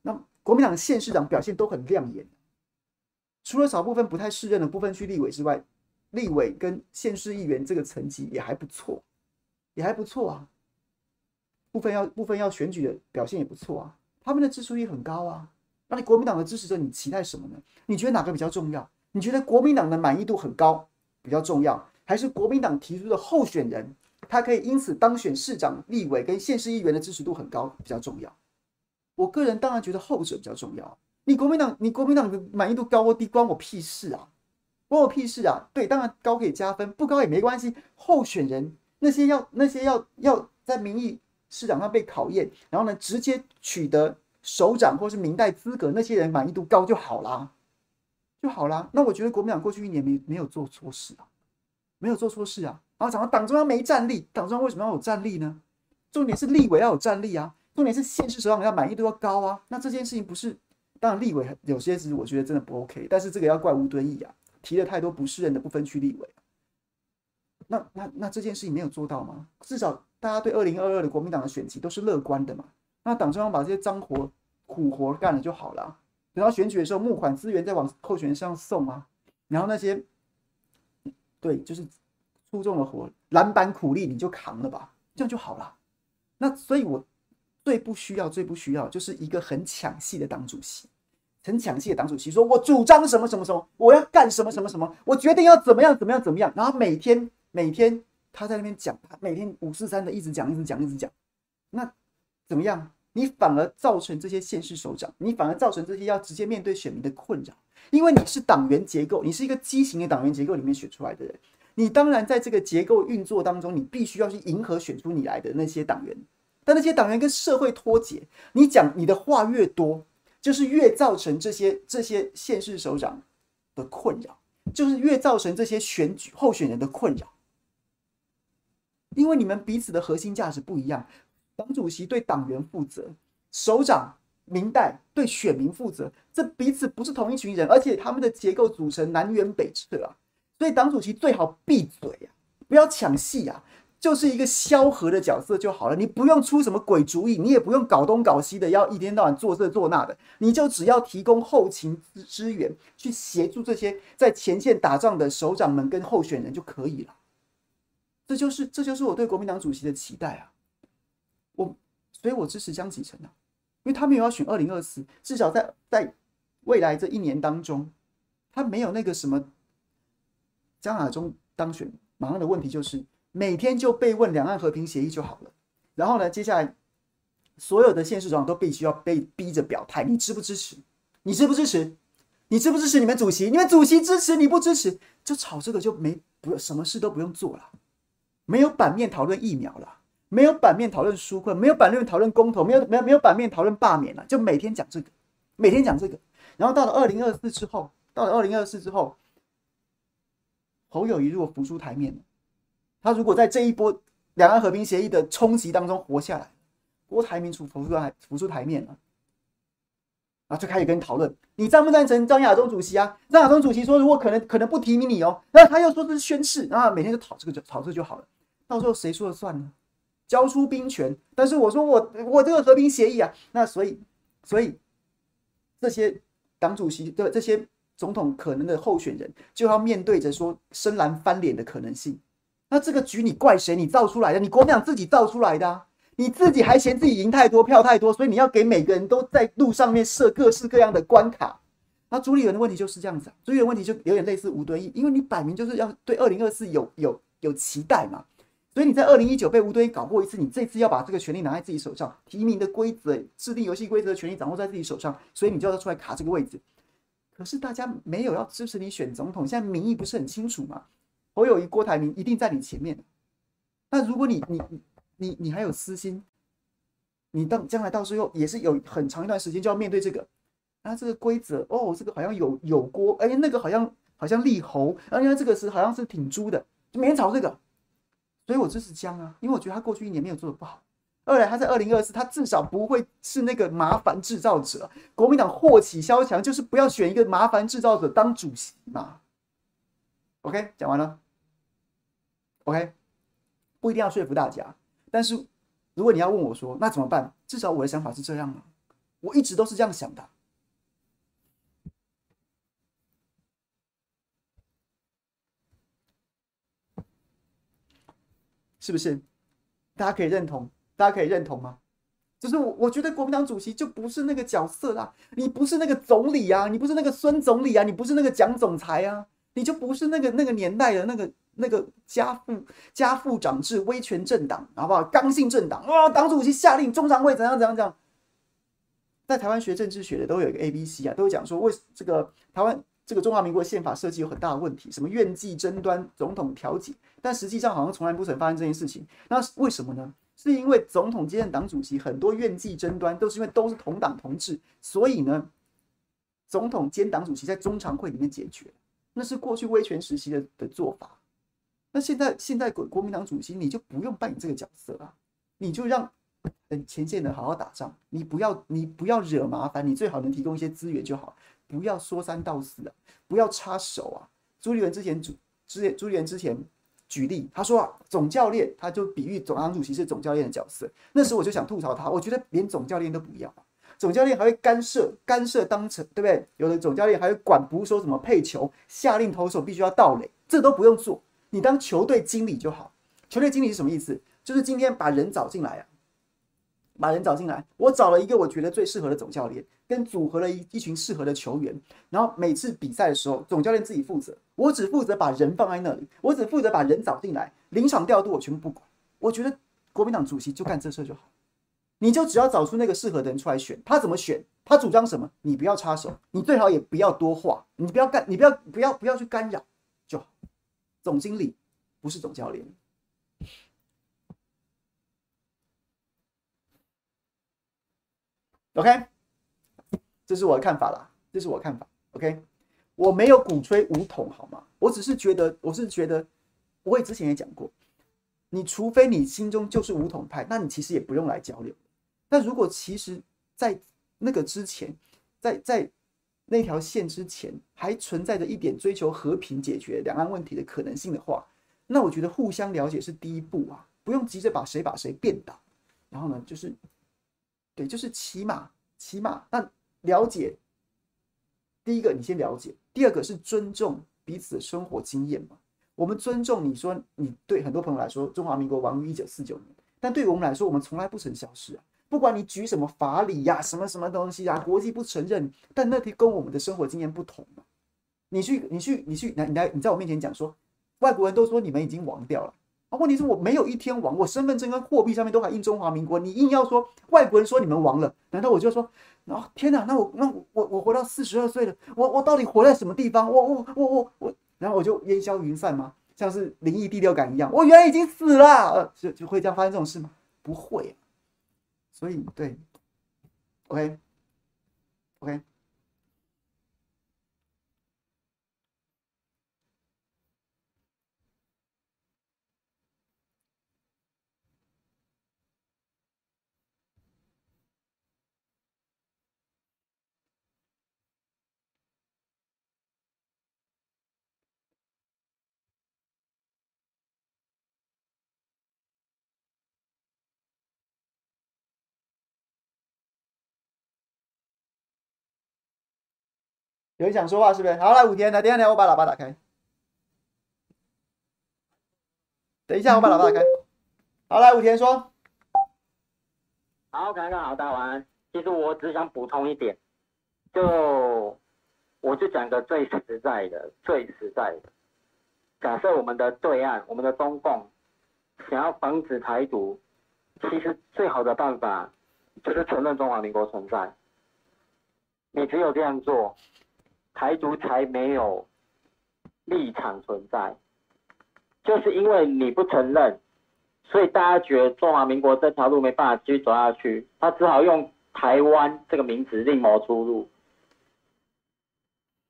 那。国民党县市长表现都很亮眼，除了少部分不太适任的部分区立委之外，立委跟县市议员这个层级也还不错，也还不错啊。部分要部分要选举的表现也不错啊，他们的支持率很高啊。那你国民党的支持者，你期待什么呢？你觉得哪个比较重要？你觉得国民党的满意度很高比较重要，还是国民党提出的候选人，他可以因此当选市长、立委跟县市议员的支持度很高比较重要？我个人当然觉得后者比较重要。你国民党，你国民党的满意度高或低，关我屁事啊！关我屁事啊！对，当然高可以加分，不高也没关系。候选人那些要那些要要在民意市场上被考验，然后呢直接取得首长或是民代资格，那些人满意度高就好啦，就好啦。那我觉得国民党过去一年没没有做错事啊，没有做错事啊。然后讲到党中央没战力，党中央为什么要有战力呢？重点是立委要有战力啊。重点是县市首长要满意度要高啊，那这件事情不是，当然立委有些事我觉得真的不 OK， 但是这个要怪吴敦义啊，提了太多不是人的不分区立委。那那那这件事情没有做到吗？至少大家对二零二二的国民党的选情都是乐观的嘛。那党中央把这些脏活苦活干了就好了、啊，等到选举的时候募款资源再往候选人上送啊。然后那些对就是出众的活篮板苦力你就扛了吧，这样就好了。那所以我最不需要最不需要就是一个很抢戏的党主席。很抢戏的党主席说我主张什么什么什么，我要干什么什么什么，我决定要怎么样怎么样怎么样，然后每天每天他在那边讲，每天五四三的一直讲一直讲一直讲，那怎么样？你反而造成这些县市首长，你反而造成这些要直接面对选民的困扰，因为你是党员结构，你是一个畸形的党员结构里面选出来的人，你当然在这个结构运作当中，你必须要去迎合选出你来的那些党员，但那些党员跟社会脱节，你讲你的话越多。就是越造成这些这些县市首长的困扰，就是越造成这些选举候选人的困扰，因为你们彼此的核心价值不一样。党主席对党员负责，首长民代对选民负责，这彼此不是同一群人，而且他们的结构组成南辕北辙啊。所以党主席最好闭嘴啊，不要抢戏啊，就是一个萧何的角色就好了，你不用出什么鬼主意，你也不用搞东搞西的，要一天到晚做这做那的，你就只要提供后勤支援，去协助这些在前线打仗的首长们跟候选人就可以了。这就是这就是我对国民党主席的期待啊！我所以，我支持江启臣啊，因为他没有要选二零二四，至少在在未来这一年当中，他没有那个什么江雅中当选，马上的问题就是。每天就被问两岸和平协议就好了，然后呢，接下来所有的县市首长都必须要被逼着表态，你支不支持？你支不支持？你支不支持？你们主席，你们主席支持，你不支持，就吵这个就没不什么事都不用做了，没有版面讨论疫苗了，没有版面讨论纾困，没有版面讨论公投，没有没有没有版面讨论罢免了，就每天讲这个，每天讲这个，然后到了二零二四之后，到了二零二四之后，侯友宜如果浮出台面了。他如果在这一波两岸和平协议的冲击当中活下来，郭台铭浮出台浮出台面了，然后就开始跟你讨论，你赞不赞成张亚中主席啊？张亚中主席说，如果可能可能不提名你哦，那他又说这是宣誓，然后每天就讨这个讨这就好了。到时候谁说了算呢？交出兵权。但是我说我我这个和平协议啊，那所以所以这些党主席的这些总统可能的候选人就要面对着说深蓝翻脸的可能性。那这个局你怪谁？你造出来的，你国民党自己造出来的、啊，你自己还嫌自己赢太多票太多，所以你要给每个人都在路上面设各式各样的关卡。那朱立伦的问题就是这样子、啊，朱立伦的问题就有点类似吴敦义，因为你摆明就是要对二零二四有有有期待嘛，所以你在二零一九被吴敦义搞过一次，你这次要把这个权利拿在自己手上，提名的规则、制定游戏规则的权利掌握在自己手上，所以你就要出来卡这个位置。可是大家没有要支持你选总统，现在民意不是很清楚嘛？侯友宜、郭台铭一定在你前面。那如果你、你、你、你还有私心，你到将来到时候也是有很长一段时间就要面对这个。啊，这个规则哦，这个好像有有锅，哎、欸，那个好像好像立侯，哎、啊、呀，这个是好像是挺猪的，就每天吵这个。所以我支持江啊，因为我觉得他过去一年没有做的不好。二来他在二零二四，他至少不会是那个麻烦制造者。国民党祸起萧墙，就是不要选一个麻烦制造者当主席嘛。OK， 讲完了。OK， 不一定要说服大家，但是如果你要问我说那怎么办，至少我的想法是这样嘛，我一直都是这样想的。是不是？大家可以认同，大家可以认同吗？就是我，我觉得国民党主席就不是那个角色啦，你不是那个总理啊，你不是那个孙总理啊，你不是那个蒋总裁啊，你就不是那个那个年代的那个。那个家父家父长制威权政党，好不好？刚性政党啊、哦，党主席下令中常会怎样怎样怎样。在台湾学政治学的都有一个 A B C 啊，都会讲说为这个台湾这个中华民国宪法设计有很大的问题，什么院际争端、总统调解，但实际上好像从来不曾发生这件事情。那为什么呢？是因为总统接任党主席，很多院际争端都是因为都是同党同志，所以呢，总统兼党主席在中常会里面解决，那是过去威权时期的的做法。那现在，现在国民党主席你就不用扮演这个角色了，你就让前线的好好打仗，你不要你不要惹麻烦，你最好能提供一些资源就好，不要说三道四啊，不要插手啊。朱立伦之前朱朱朱立伦之前举例，他说啊，总教练他就比喻党主席是总教练的角色。那时候我就想吐槽他，我觉得连总教练都不要，总教练还会干涉干涉当成，对不对？有的总教练还会管捕手怎么配球，下令投手必须要盗垒，这都不用做，你当球队经理就好。球队经理是什么意思？就是今天把人找进来啊。把人找进来，我找了一个我觉得最适合的总教练，跟组合了一一群适合的球员，然后每次比赛的时候，总教练自己负责，我只负责把人放在那里，我只负责把人找进来，临场调度我全部不管。我觉得国民党主席就干这事就好，你就只要找出那个适合的人出来选，他怎么选，他主张什么，你不要插手，你最好也不要多话，你不要干，你不要不要不要去干扰就好。总经理不是总教练。OK， 这是我的看法啦，这是我的看法。OK， 我没有鼓吹武统，好吗？我只是觉得，我是觉得，我也之前也讲过，你除非你心中就是武统派，那你其实也不用来交流。但如果其实，在那个之前，在在那条线之前，还存在着一点追求和平解决两岸问题的可能性的话，那我觉得互相了解是第一步啊，不用急着把谁把谁变倒。然后呢，就是。对，就是起码，起码那了解，第一个你先了解，第二个是尊重彼此的生活经验嘛。我们尊重你说，你对很多朋友来说，中华民国亡于一九四九年，但对于我们来说，我们从来不曾消失啊。不管你举什么法理呀、啊，什么什么东西啊，国际不承认，但那跟我们的生活经验不同嘛。你去，你去，你去，你来，你在我面前讲说，外国人都说你们已经亡掉了。啊，问题是我没有一天亡，我身份证跟货币上面都还印中华民国。你硬要说外国人说你们亡了，难道我就说，哦天哪，那我那我我我活到四十二岁了，我我到底活在什么地方？我我我我我，然后我就烟消云散吗？像是灵异第六感一样，我原来已经死了，呃，就就会这样发生这种事吗？不会、啊。所以对 ，OK，OK。Okay. Okay. 有人想说话是不是？好，来五天，来，等一下，我把喇叭打开。等一下，我把喇叭打开。好，来五天说。好，刚刚好，大家晚安。其实我只想补充一点，就我就讲个最实在的、最实在的。假设我们的对岸，我们的中共想要防止台独，其实最好的办法就是承认中华民国存在。你只有这样做。台独才没有立场存在，就是因为你不承认，所以大家觉得中华民国这条路没办法继续走下去，他只好用台湾这个名字另谋出路。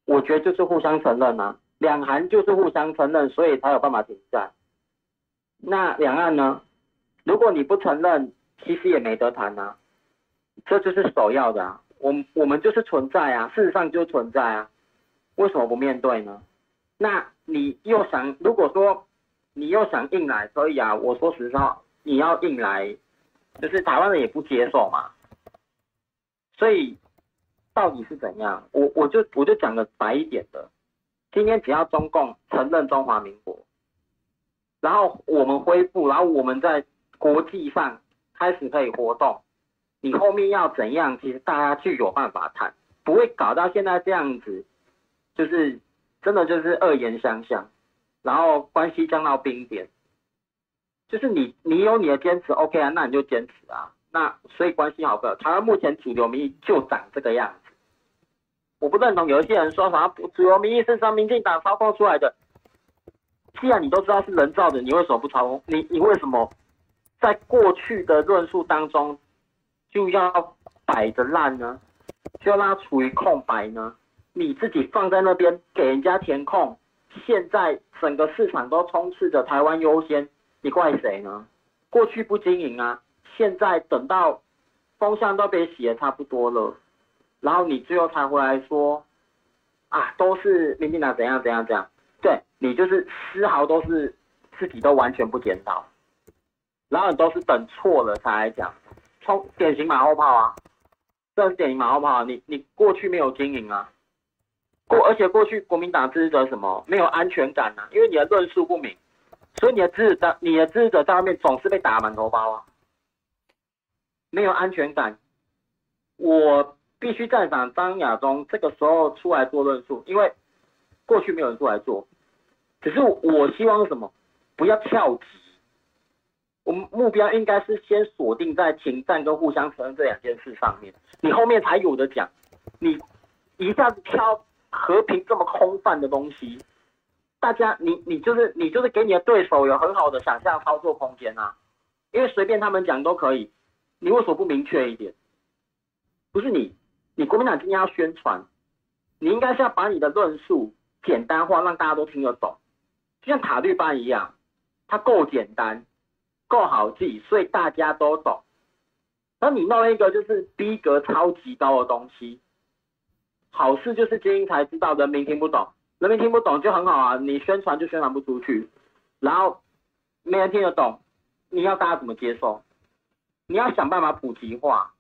我觉得就是互相承认啊，两韩就是互相承认，所以才有办法停战。那两岸呢？如果你不承认，其实也没得谈啊，这就是首要的啊。我们我们就是存在啊，事实上就存在啊。为什么不面对呢？那你又想，如果说你又想硬来，可以啊。我说实话，你要硬来，就是台湾人也不接受嘛。所以到底是怎样？我我就我就讲个白一点的，今天只要中共承认中华民国，然后我们恢复，然后我们在国际上开始可以活动。你后面要怎样？其实大家就有办法谈，不会搞到现在这样子，就是真的就是恶言相向，然后关系降到冰点。就是你你有你的坚持 ，OK 啊，那你就坚持啊。那所以关系好不好？台湾目前主流民意就长这个样子。我不认同有一些人说啥主流民意是从民进党操控出来的。既然你都知道是人造的，你为什么不操控？你你为什么在过去的论述当中？就要摆着烂呢，就要让它处于空白呢。你自己放在那边给人家填空，现在整个市场都充斥着台湾优先，你怪谁呢？过去不经营啊，现在等到风向都被洗得差不多了，然后你最后才回来说啊，都是民进党怎样怎样怎样。对，你就是丝毫都是自己都完全不检讨，然后你都是等错了才来讲，冲典型马后炮啊，这是典型马后炮啊，你你过去没有经营啊，过而且过去国民党支持者什么没有安全感啊，因为你的论述不明，所以你的支持者你的支持者在外面总是被打满头包啊，没有安全感，我必须赞赏张亚中这个时候出来做论述，因为过去没有人出来做。只是我希望什么？不要跳级。我们目标应该是先锁定在情战跟互相承认这两件事上面，你后面才有的讲。你一下子挑和平这么空泛的东西，大家你你就是你就是给你的对手有很好的想象操作空间啊，因为随便他们讲都可以。你为什么不明确一点？不是你，你国民党今天要宣传，你应该是要把你的论述简单化，让大家都听得懂。就像塔绿班一样，它够简单，够好记，所以大家都懂。那你弄一个就是逼格超级高的东西，好事就是精英才知道，人民听不懂，人民听不懂就很好啊，你宣传就宣传不出去，然后没人听得懂，你要大家怎么接受？你要想办法普及化，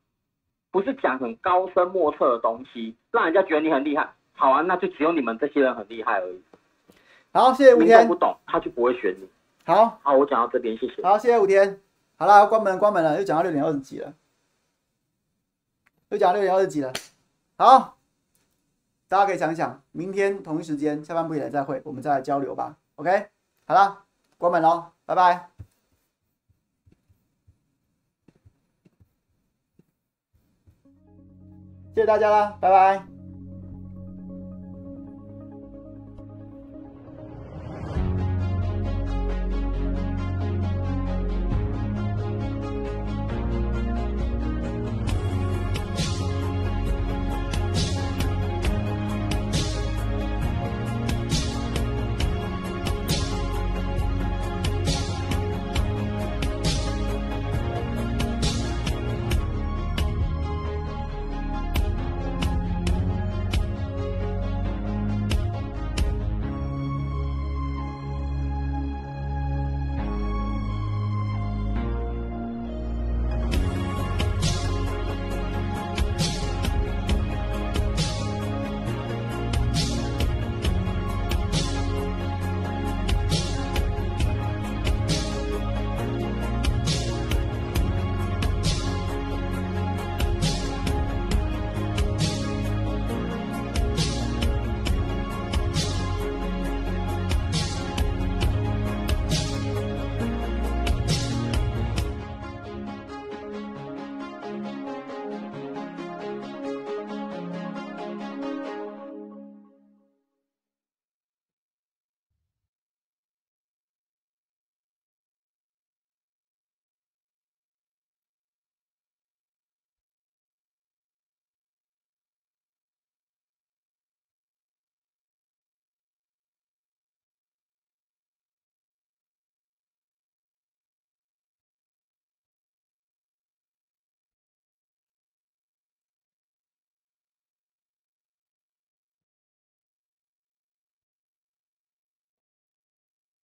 不是讲很高深莫测的东西，让人家觉得你很厉害。好啊，那就只有你们这些人很厉害而已。好，谢谢吴天。你不懂，他就不会选你。好，好，我讲到这边，谢谢。好，谢谢吴天。好啦，关门，关门了，又讲到六点二十几了，又讲到六点二十几了。好，大家可以想一想，明天同一时间下班不远再会，我们再来交流吧。OK， 好啦，关门喽，拜拜。谢谢大家啦，拜拜。